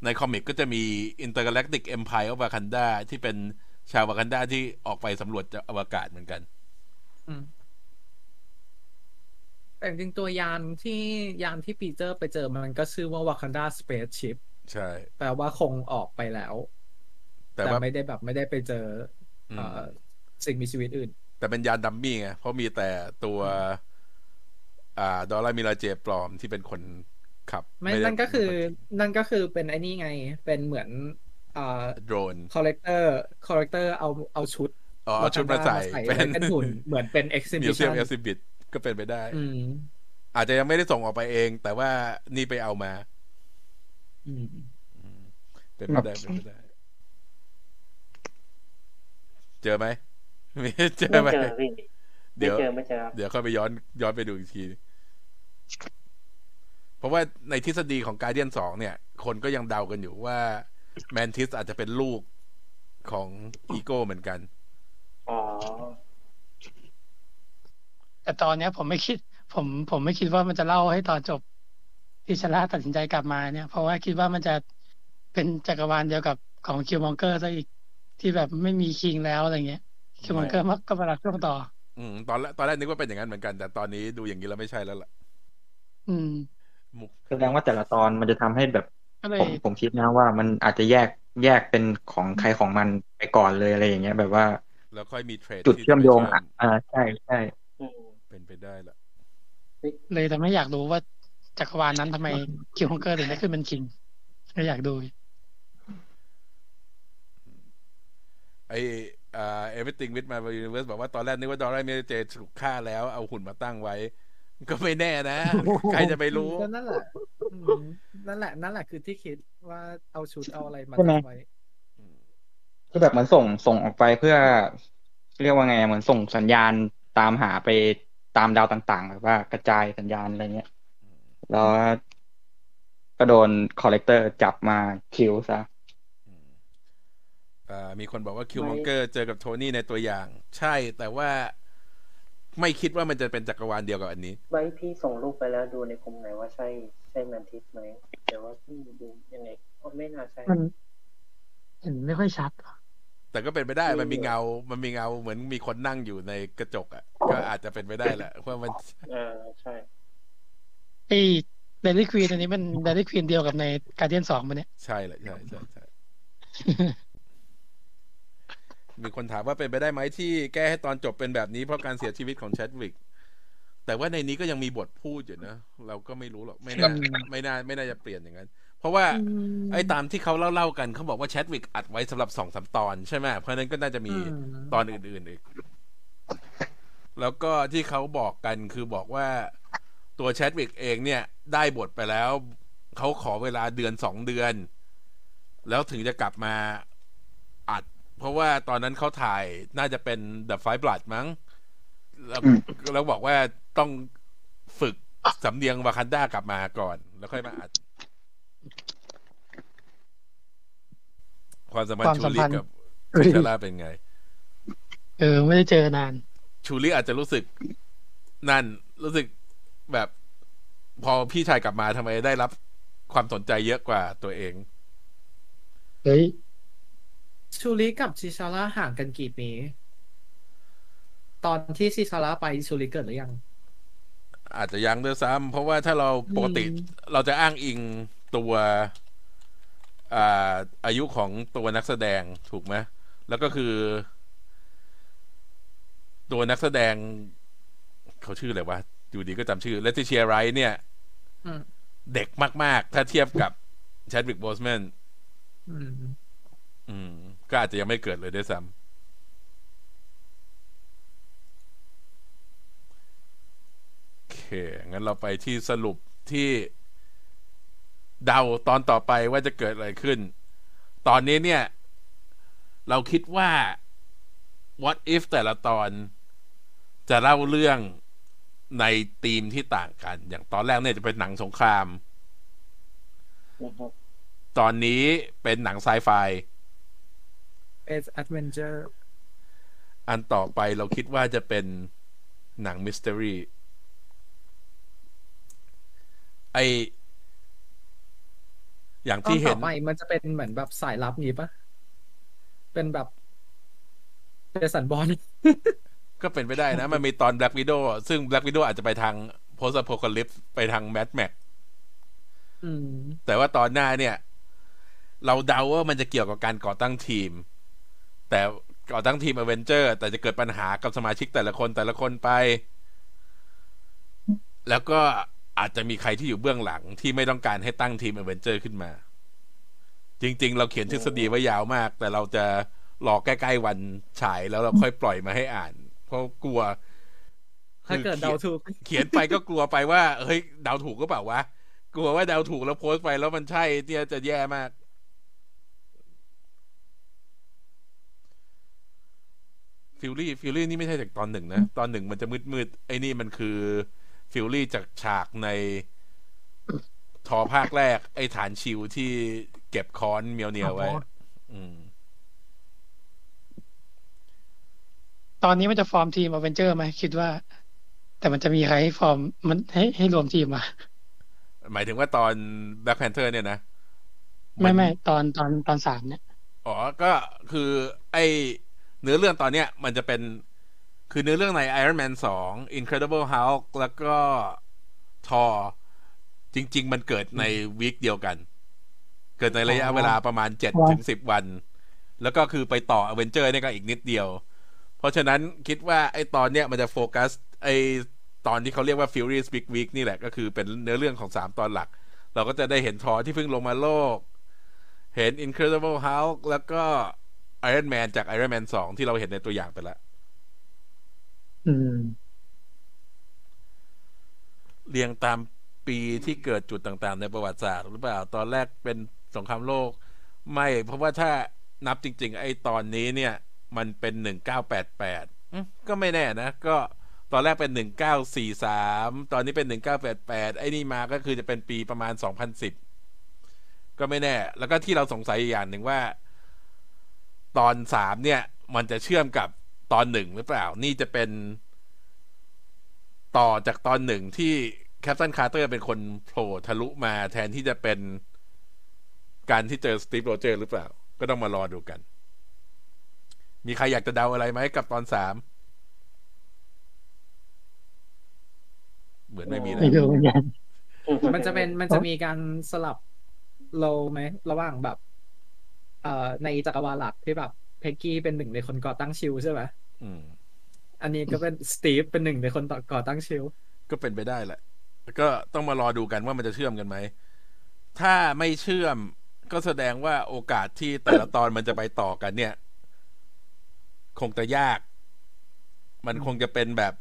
ในคอมิกก็จะมี Intergalactic Empire of Wakanda ที่เป็นชาววากันดาที่ออกไปสำรวจอวกาศเหมือนกันแต่จริงตัวยานที่ปีเตอร์ไปเจอมันก็ชื่อว่าวากันดา Space Ship ใช่แปลว่าคงออกไปแล้วแต่ไม่ได้แบบไม่ได้ไปเจอสิ่งมีชีวิตอื่นแต่เป็นยานดัมมี่ไงเพราะมีแต่ตัวดอลลาร์มิราเจปลอมที่เป็นคนขับไม่นั่นก็คือเป็นไอ้นี่ไงเป็นเหมือนโดรนคอลเลกเตอร์เอาชุดมาใส่เป็นหุ่นเหมือนเป็น exhibit ก็เป็นไปได้อาจจะยังไม่ได้ส่งออกไปเองแต่ว่านี่ไปเอามาเป็นไปได้เจอไหมไม่เจอไหมเดี๋ยวค่อยไปย้อนไปดูอีกทีเพราะว่าในทฤษฎีของ Guardian 2เนี่ยคนก็ยังเดากันอยู่ว่าแมนทิสอาจจะเป็นลูกของอีโก้เหมือนกันอ๋อแต่ตอนนี้ผมไม่คิดว่ามันจะเล่าให้ตอนจบที่ชลาตัดสินใจกลับมาเนี่ยเพราะว่าคิดว่ามันจะเป็นจักรวาลเดียวกับของคิวมองเกอร์ซะอีกที่แบบไม่มีคิงแล้วอะไรเงี้ยคิวมองเกอร์มักก็มารับช่วงต่อตอนแรกนึกว่าเป็นอย่างนั้นเหมือนกันแต่ตอนนี้ดูอย่างนี้แล้วไม่ใช่แล้วล่ะแสดงว่าแต่ละตอนมันจะทำให้แบบผมคิดนะว่ามันอาจจะแยกเป็นของใครของมันไปก่อนเลยอะไรอย่างเงี้ยแบบว่าแล้วค่อยมีเทรดจุดเชื่อมโยงใช่เป็นไปได้ละเลยแต่ไม่อยากรู้ว่าจักรวาลนั้นทำไมคิวมองเกอร์ถึงได้ขึ้นเป็นคิงก็อยากดูไอeverything with my universe บอกว่าตอนแรกนึกว่าดอลลาร์มิราเจถูกฆ่าแล้วเอาหุ่นมาตั้งไว้ก็ไม่แน่นะใครจะไปรู้นั่นแหละคือที่คิดว่าเอาชุดเอาอะไรมาตั้งไว้ก็แบบเหมือนส่งออกไปเพื่อเรียกว่าไงเหมือนส่งสัญญาณตามหาไปตามดาวต่างๆแบบว่ากระจายสัญญาณอะไรเงี้ยแล้วก็โดนคอลเลกเตอร์จับมาคิวซะมีคนบอกว่าคิวมองเกอร์เจอกับโทนี่ในตัวอย่างใช่แต่ว่าไม่คิดว่ามันจะเป็นจักรวาลเดียวกับอันนี้ไว้พี่ส่งรูปไปแล้วดูในกลุ่มไหนว่าใช่แมนทิสไหมแต่ว่าพี่ดูยังไงก็ไม่น่าใช่มันเห็นไม่ค่อยชัดแต่ก็เป็นไปได้มันมีเงาเหมือนมีคนนั่งอยู่ในกระจกอ่ะก็อาจจะเป็นไปได้แหละว่ามันใช่ไอ้เดลี่ควีนอันนี้มันเดลี่ควีนเดียวกับในGuardian 2ป่ะเนี่ยใช่แหละใช่มีคนถามว่าเป็นไปได้ไหมที่แก้ให้ตอนจบเป็นแบบนี้เพราะการเสียชีวิตของแชดวิกแต่ว่าในนี้ก็ยังมีบทพูดอยู่นะเราก็ไม่รู้หรอกไม่น่าจะเปลี่ยนอย่างนั้นเพราะว่าไอ้ตามที่เขาเล่ากันเขาบอกว่าแชดวิกอัดไว้สำหรับ 2-3 ตอนใช่ไหมเพราะนั้นก็น่าจะมีตอนอื่นๆอีกแล้วก็ที่เขาบอกกันคือบอกว่าตัวแชดวิกเองเนี่ยได้บทไปแล้วเขาขอเวลาเดือน2เดือนแล้วถึงจะกลับมาอัดเพราะว่าตอนนั้นเขาถ่ายน่าจะเป็น The Five Blood มั้งแล้วบอกว่าต้องฝึกสำเนียงวากันดากลับมาก่อนแล้วค่อยมาอัดความสัมพันธ์ชูรี่กับเชล่าเป็นไงไม่ได้เจอนานชูรี่อาจจะรู้สึกนั่นรู้สึกแบบพอพี่ชายกลับมาทำไมได้รับความสนใจเยอะกว่าตัวเองเฮ้ยชูริกับชิชาร่าห่างกันกี่ปีตอนที่ชิชาร่าไปชูริเกิดหรือยังอาจจะยังด้วยซ้ำเพราะว่าถ้าเราปกติเราจะอ้างอิงตัวอายุของตัวนักแสดงถูกไหมแล้วก็คือ ตัวนักแสดงเขาชื่ออะไรวะอยู่ดีก็จำชื่อเลติเชียไรท์เนี่ยเด็กมากๆถ้าเทียบกับแชดวิกโบสแมนก็อาจจะยังไม่เกิดเลยด้วยซ้ำโอเคงั้นเราไปที่สรุปที่เดาตอนต่อไปว่าจะเกิดอะไรขึ้นตอนนี้เนี่ยเราคิดว่า What if แต่ละตอนจะเล่าเรื่องในธีมที่ต่างกันอย่างตอนแรกเนี่ยจะเป็นหนังสงครามตอนนี้เป็นหนังไซไฟเป็นแอดเวนเจอร์อันต่อไปเราคิดว่าจะเป็นหนังมิสเตอรี่ไออย่างที่เห็นมันจะเป็นเหมือนแบบสายลับงี้ปะเป็นแบบเจสันบอนด์ก็เป็นไปได้นะมันมีตอน Black Widow ซึ่ง Black Widow อาจจะไปทาง Post Apocalypse ไปทาง Mad Max แต่ว่าตอนหน้าเนี่ยเราเดาว่ามันจะเกี่ยวกับการก่อตั้งทีมแต่ก่อตั้งทีม Avenger แต่จะเกิดปัญหากับสมาชิกแต่ละคนไปแล้วก็อาจจะมีใครที่อยู่เบื้องหลังที่ไม่ต้องการให้ตั้งทีม Avenger ขึ้นมาจริงๆเราเขียนทฤษฎีไว้ยาวมากแต่เราจะรอใกล้ๆวันฉายแล้วเราค่อยปล่อยมาให้อ่านเพราะกลัวถ้าเกิดเดาถูกเขียนไปก็กลัวไปว่าเฮ้ยเดาถูกก็เปล่าวะกลัวว่าเดาถูกแล้วโพสต์ไปแล้วมันใช่เนี่ยจะแย่มากฟิลลี่นี่ไม่ใช่จากตอนหนึ่งนะตอนหนึ่งมันจะมืดๆไอ้นี่มันคือฟิลลี่จากฉากในทอภาคแรกไอ้ฐานชิวที่เก็บค้อนเมียวเนียวไว้ตอนนี้มันจะฟอร์มทีมอเวนเจอร์ไหมคิดว่าแต่มันจะมีใครให้ฟอร์มมันให้รวมทีมมาหมายถึงว่าตอน Black Panther เนี่ยนะไม่ตอน3เนี่ยอ๋อก็คือไอ้เนื้อเรื่องตอนเนี้ยมันจะเป็นคือเนื้อเรื่องใน Iron Man 2 Incredible Hulk แล้วก็ Thor จริงๆมันเกิดในวีคเดียวกันเกิดในระยะเวลาประมาณ 7-10 วันแล้วก็คือไปต่อ Avenger เนี่ยก็อีกนิดเดียวเพราะฉะนั้นคิดว่าไอ้ตอนเนี้ยมันจะโฟกัสไอ้ตอนที่เขาเรียกว่า Furious Big Week นี่แหละก็คือเป็นเนื้อเรื่องของ3ตอนหลักเราก็จะได้เห็นทอที่เพิ่งลงมาโลกเห็น Incredible Hulk แล้วก็ Iron Man จาก Iron Man 2 ที่เราเห็นในตัวอย่างไปแล้วเรียงตามปีที่เกิดจุดต่างๆในประวัติศาสตร์หรือเปล่าตอนแรกเป็นสงครามโลกไม่เพราะว่าถ้านับจริงๆไอ้ตอนนี้เนี่ยมันเป็น1988ก็ไม่แน่นะก็ตอนแรกเป็น1943ตอนนี้เป็น1988ไอ้นี่มาก็คือจะเป็นปีประมาณ2010ก็ไม่แน่แล้วก็ที่เราสงสัยอย่างหนึ่งว่าตอน3เนี่ยมันจะเชื่อมกับตอน1หรือเปล่านี่จะเป็นต่อจากตอน1ที่แคปตันคาร์เตอร์เป็นคนโผล่ทะลุมาแทนที่จะเป็นการที่เจอสตีฟโรเจอร์หรือเปล่าก็ต้องมารอดูกันมีใครอยากจะเดาอะไรไหมกับตอน3เหมือนไม่มีนะมันจะมีการสลับโลไหมระหว่างแบบในจักรวาลหลักที่แบบเพกกี้เป็นหนึ่งในคนก่อตั้งชิลใช่ไหมอันนี้ก็เป็นสตีฟเป็นหนึ่งในคนก่อตั้งชิลก็เป็นไปได้แหละก็ต้องมารอดูกันว่ามันจะเชื่อมกันไหมถ้าไม่เชื่อมก็แสดงว่าโอกาสที่แต่ละตอนมันจะไปต่อกันเนี่ยคงจะยากมันคงจะเป็นแบบ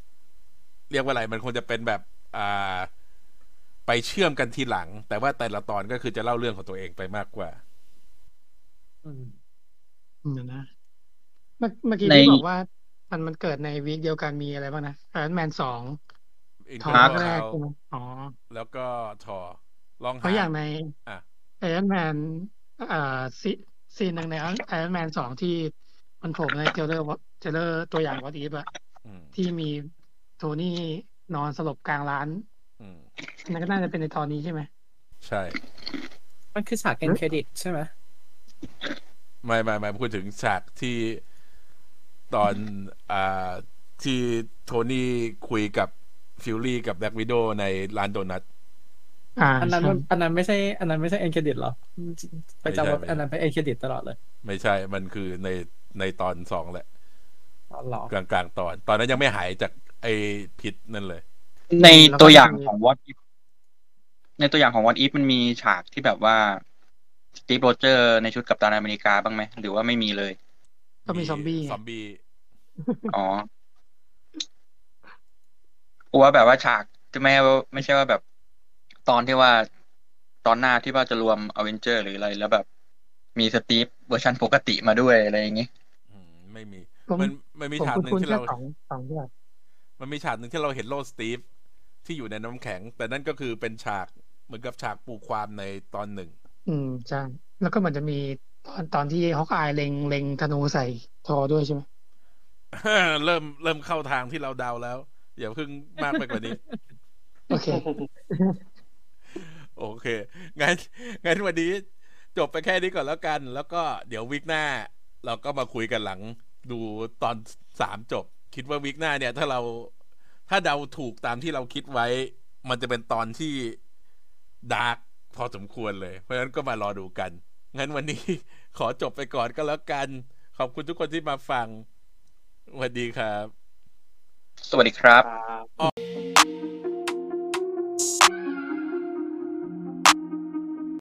เรียกว่าอะไรมันคงจะเป็นแบบไปเชื่อมกันทีหลังแต่ว่าแต่ละตอนก็คือจะเล่าเรื่องของตัวเองไปมากกว่านะเมื่อกี้ที่บอกว่ามันเกิดในวีคเดียวกันมีอะไรบ้างนะ Iron Man 2 ทอแรกอ๋อแล้วก็ทอลองหาเพราะอย่างใน Iron Man ซีนใน Iron Man 2 ที่มันโผล่ในเทเลอร์ตัวอย่าง What If อะที่มีโทนี่นอนสลบกลางร้านนั่นก็น่าจะเป็นในตอนนี้ใช่ไหมใช่มันคือฉากเอ็นเครดิตใช่ไหมไม่พูดถึงฉากที่ตอนที่โทนี่คุยกับฟิลลี่กับแบล็ควิโดว์ในร้านโดนัทอันนั้นไม่ใช่อันนั้นไม่ใช่เอ็นเครดิตหรอไปจำว่าอันนั้นเป็นเอ็นเครดิตตลอดเลยไม่ใช่มันคือในตอน2แหละ กลางๆตอนนั้นยังไม่หายจากไอ้พิษนั่นเลยในตัวอย่างของ What If ในตัวอย่างของ What If มันมีฉากที่แบบว่าสตีฟโรเจอร์ในชุดกัปตันอเมริกาบ้างไหมหรือว่าไม่มีเลยก็มีซอมบี้อ๋อกูว่าแบบว่าฉากไม่ใช่ว่าแบบตอนที่ว่าตอนหน้าที่ว่าจะรวมอเวนเจอร์หรืออะไรแล้วแบบมีสตีฟเวอร์ชันปกติมาด้วยอะไรอย่างงี้ไม่มีมันมีฉากนึงที่เรามันมีฉากนึงที่เราเห็นโลสตีฟที่อยู่ในน้ำแข็งแต่นั่นก็คือเป็นฉากเหมือนกับฉากปูความในตอนหนึ่งใช่แล้วก็เหมือนจะมีตอนที่ฮอกอายเล็งธนูใส่ทอด้วยใช่ไหม เริ่มเข้าทางที่เราเดาแล้วอย่าเพิ่งมากไปกว่านี้โอเคงั้นวันนี้จบไปแค่นี้ก่อนแล้วกันแล้วก็เดี๋ยววีคหน้าเราก็มาคุยกันหลังดูตอน3จบคิดว่าวีคหน้าเนี่ยถ้าเดาถูกตามที่เราคิดไว้มันจะเป็นตอนที่ดาร์กพอสมควรเลยเพราะฉะนั้นก็มารอดูกันงั้นวันนี้ขอจบไปก่อนก็แล้วกันขอบคุณทุกคนที่มาฟังสวัสดีครับสวัสดีครับ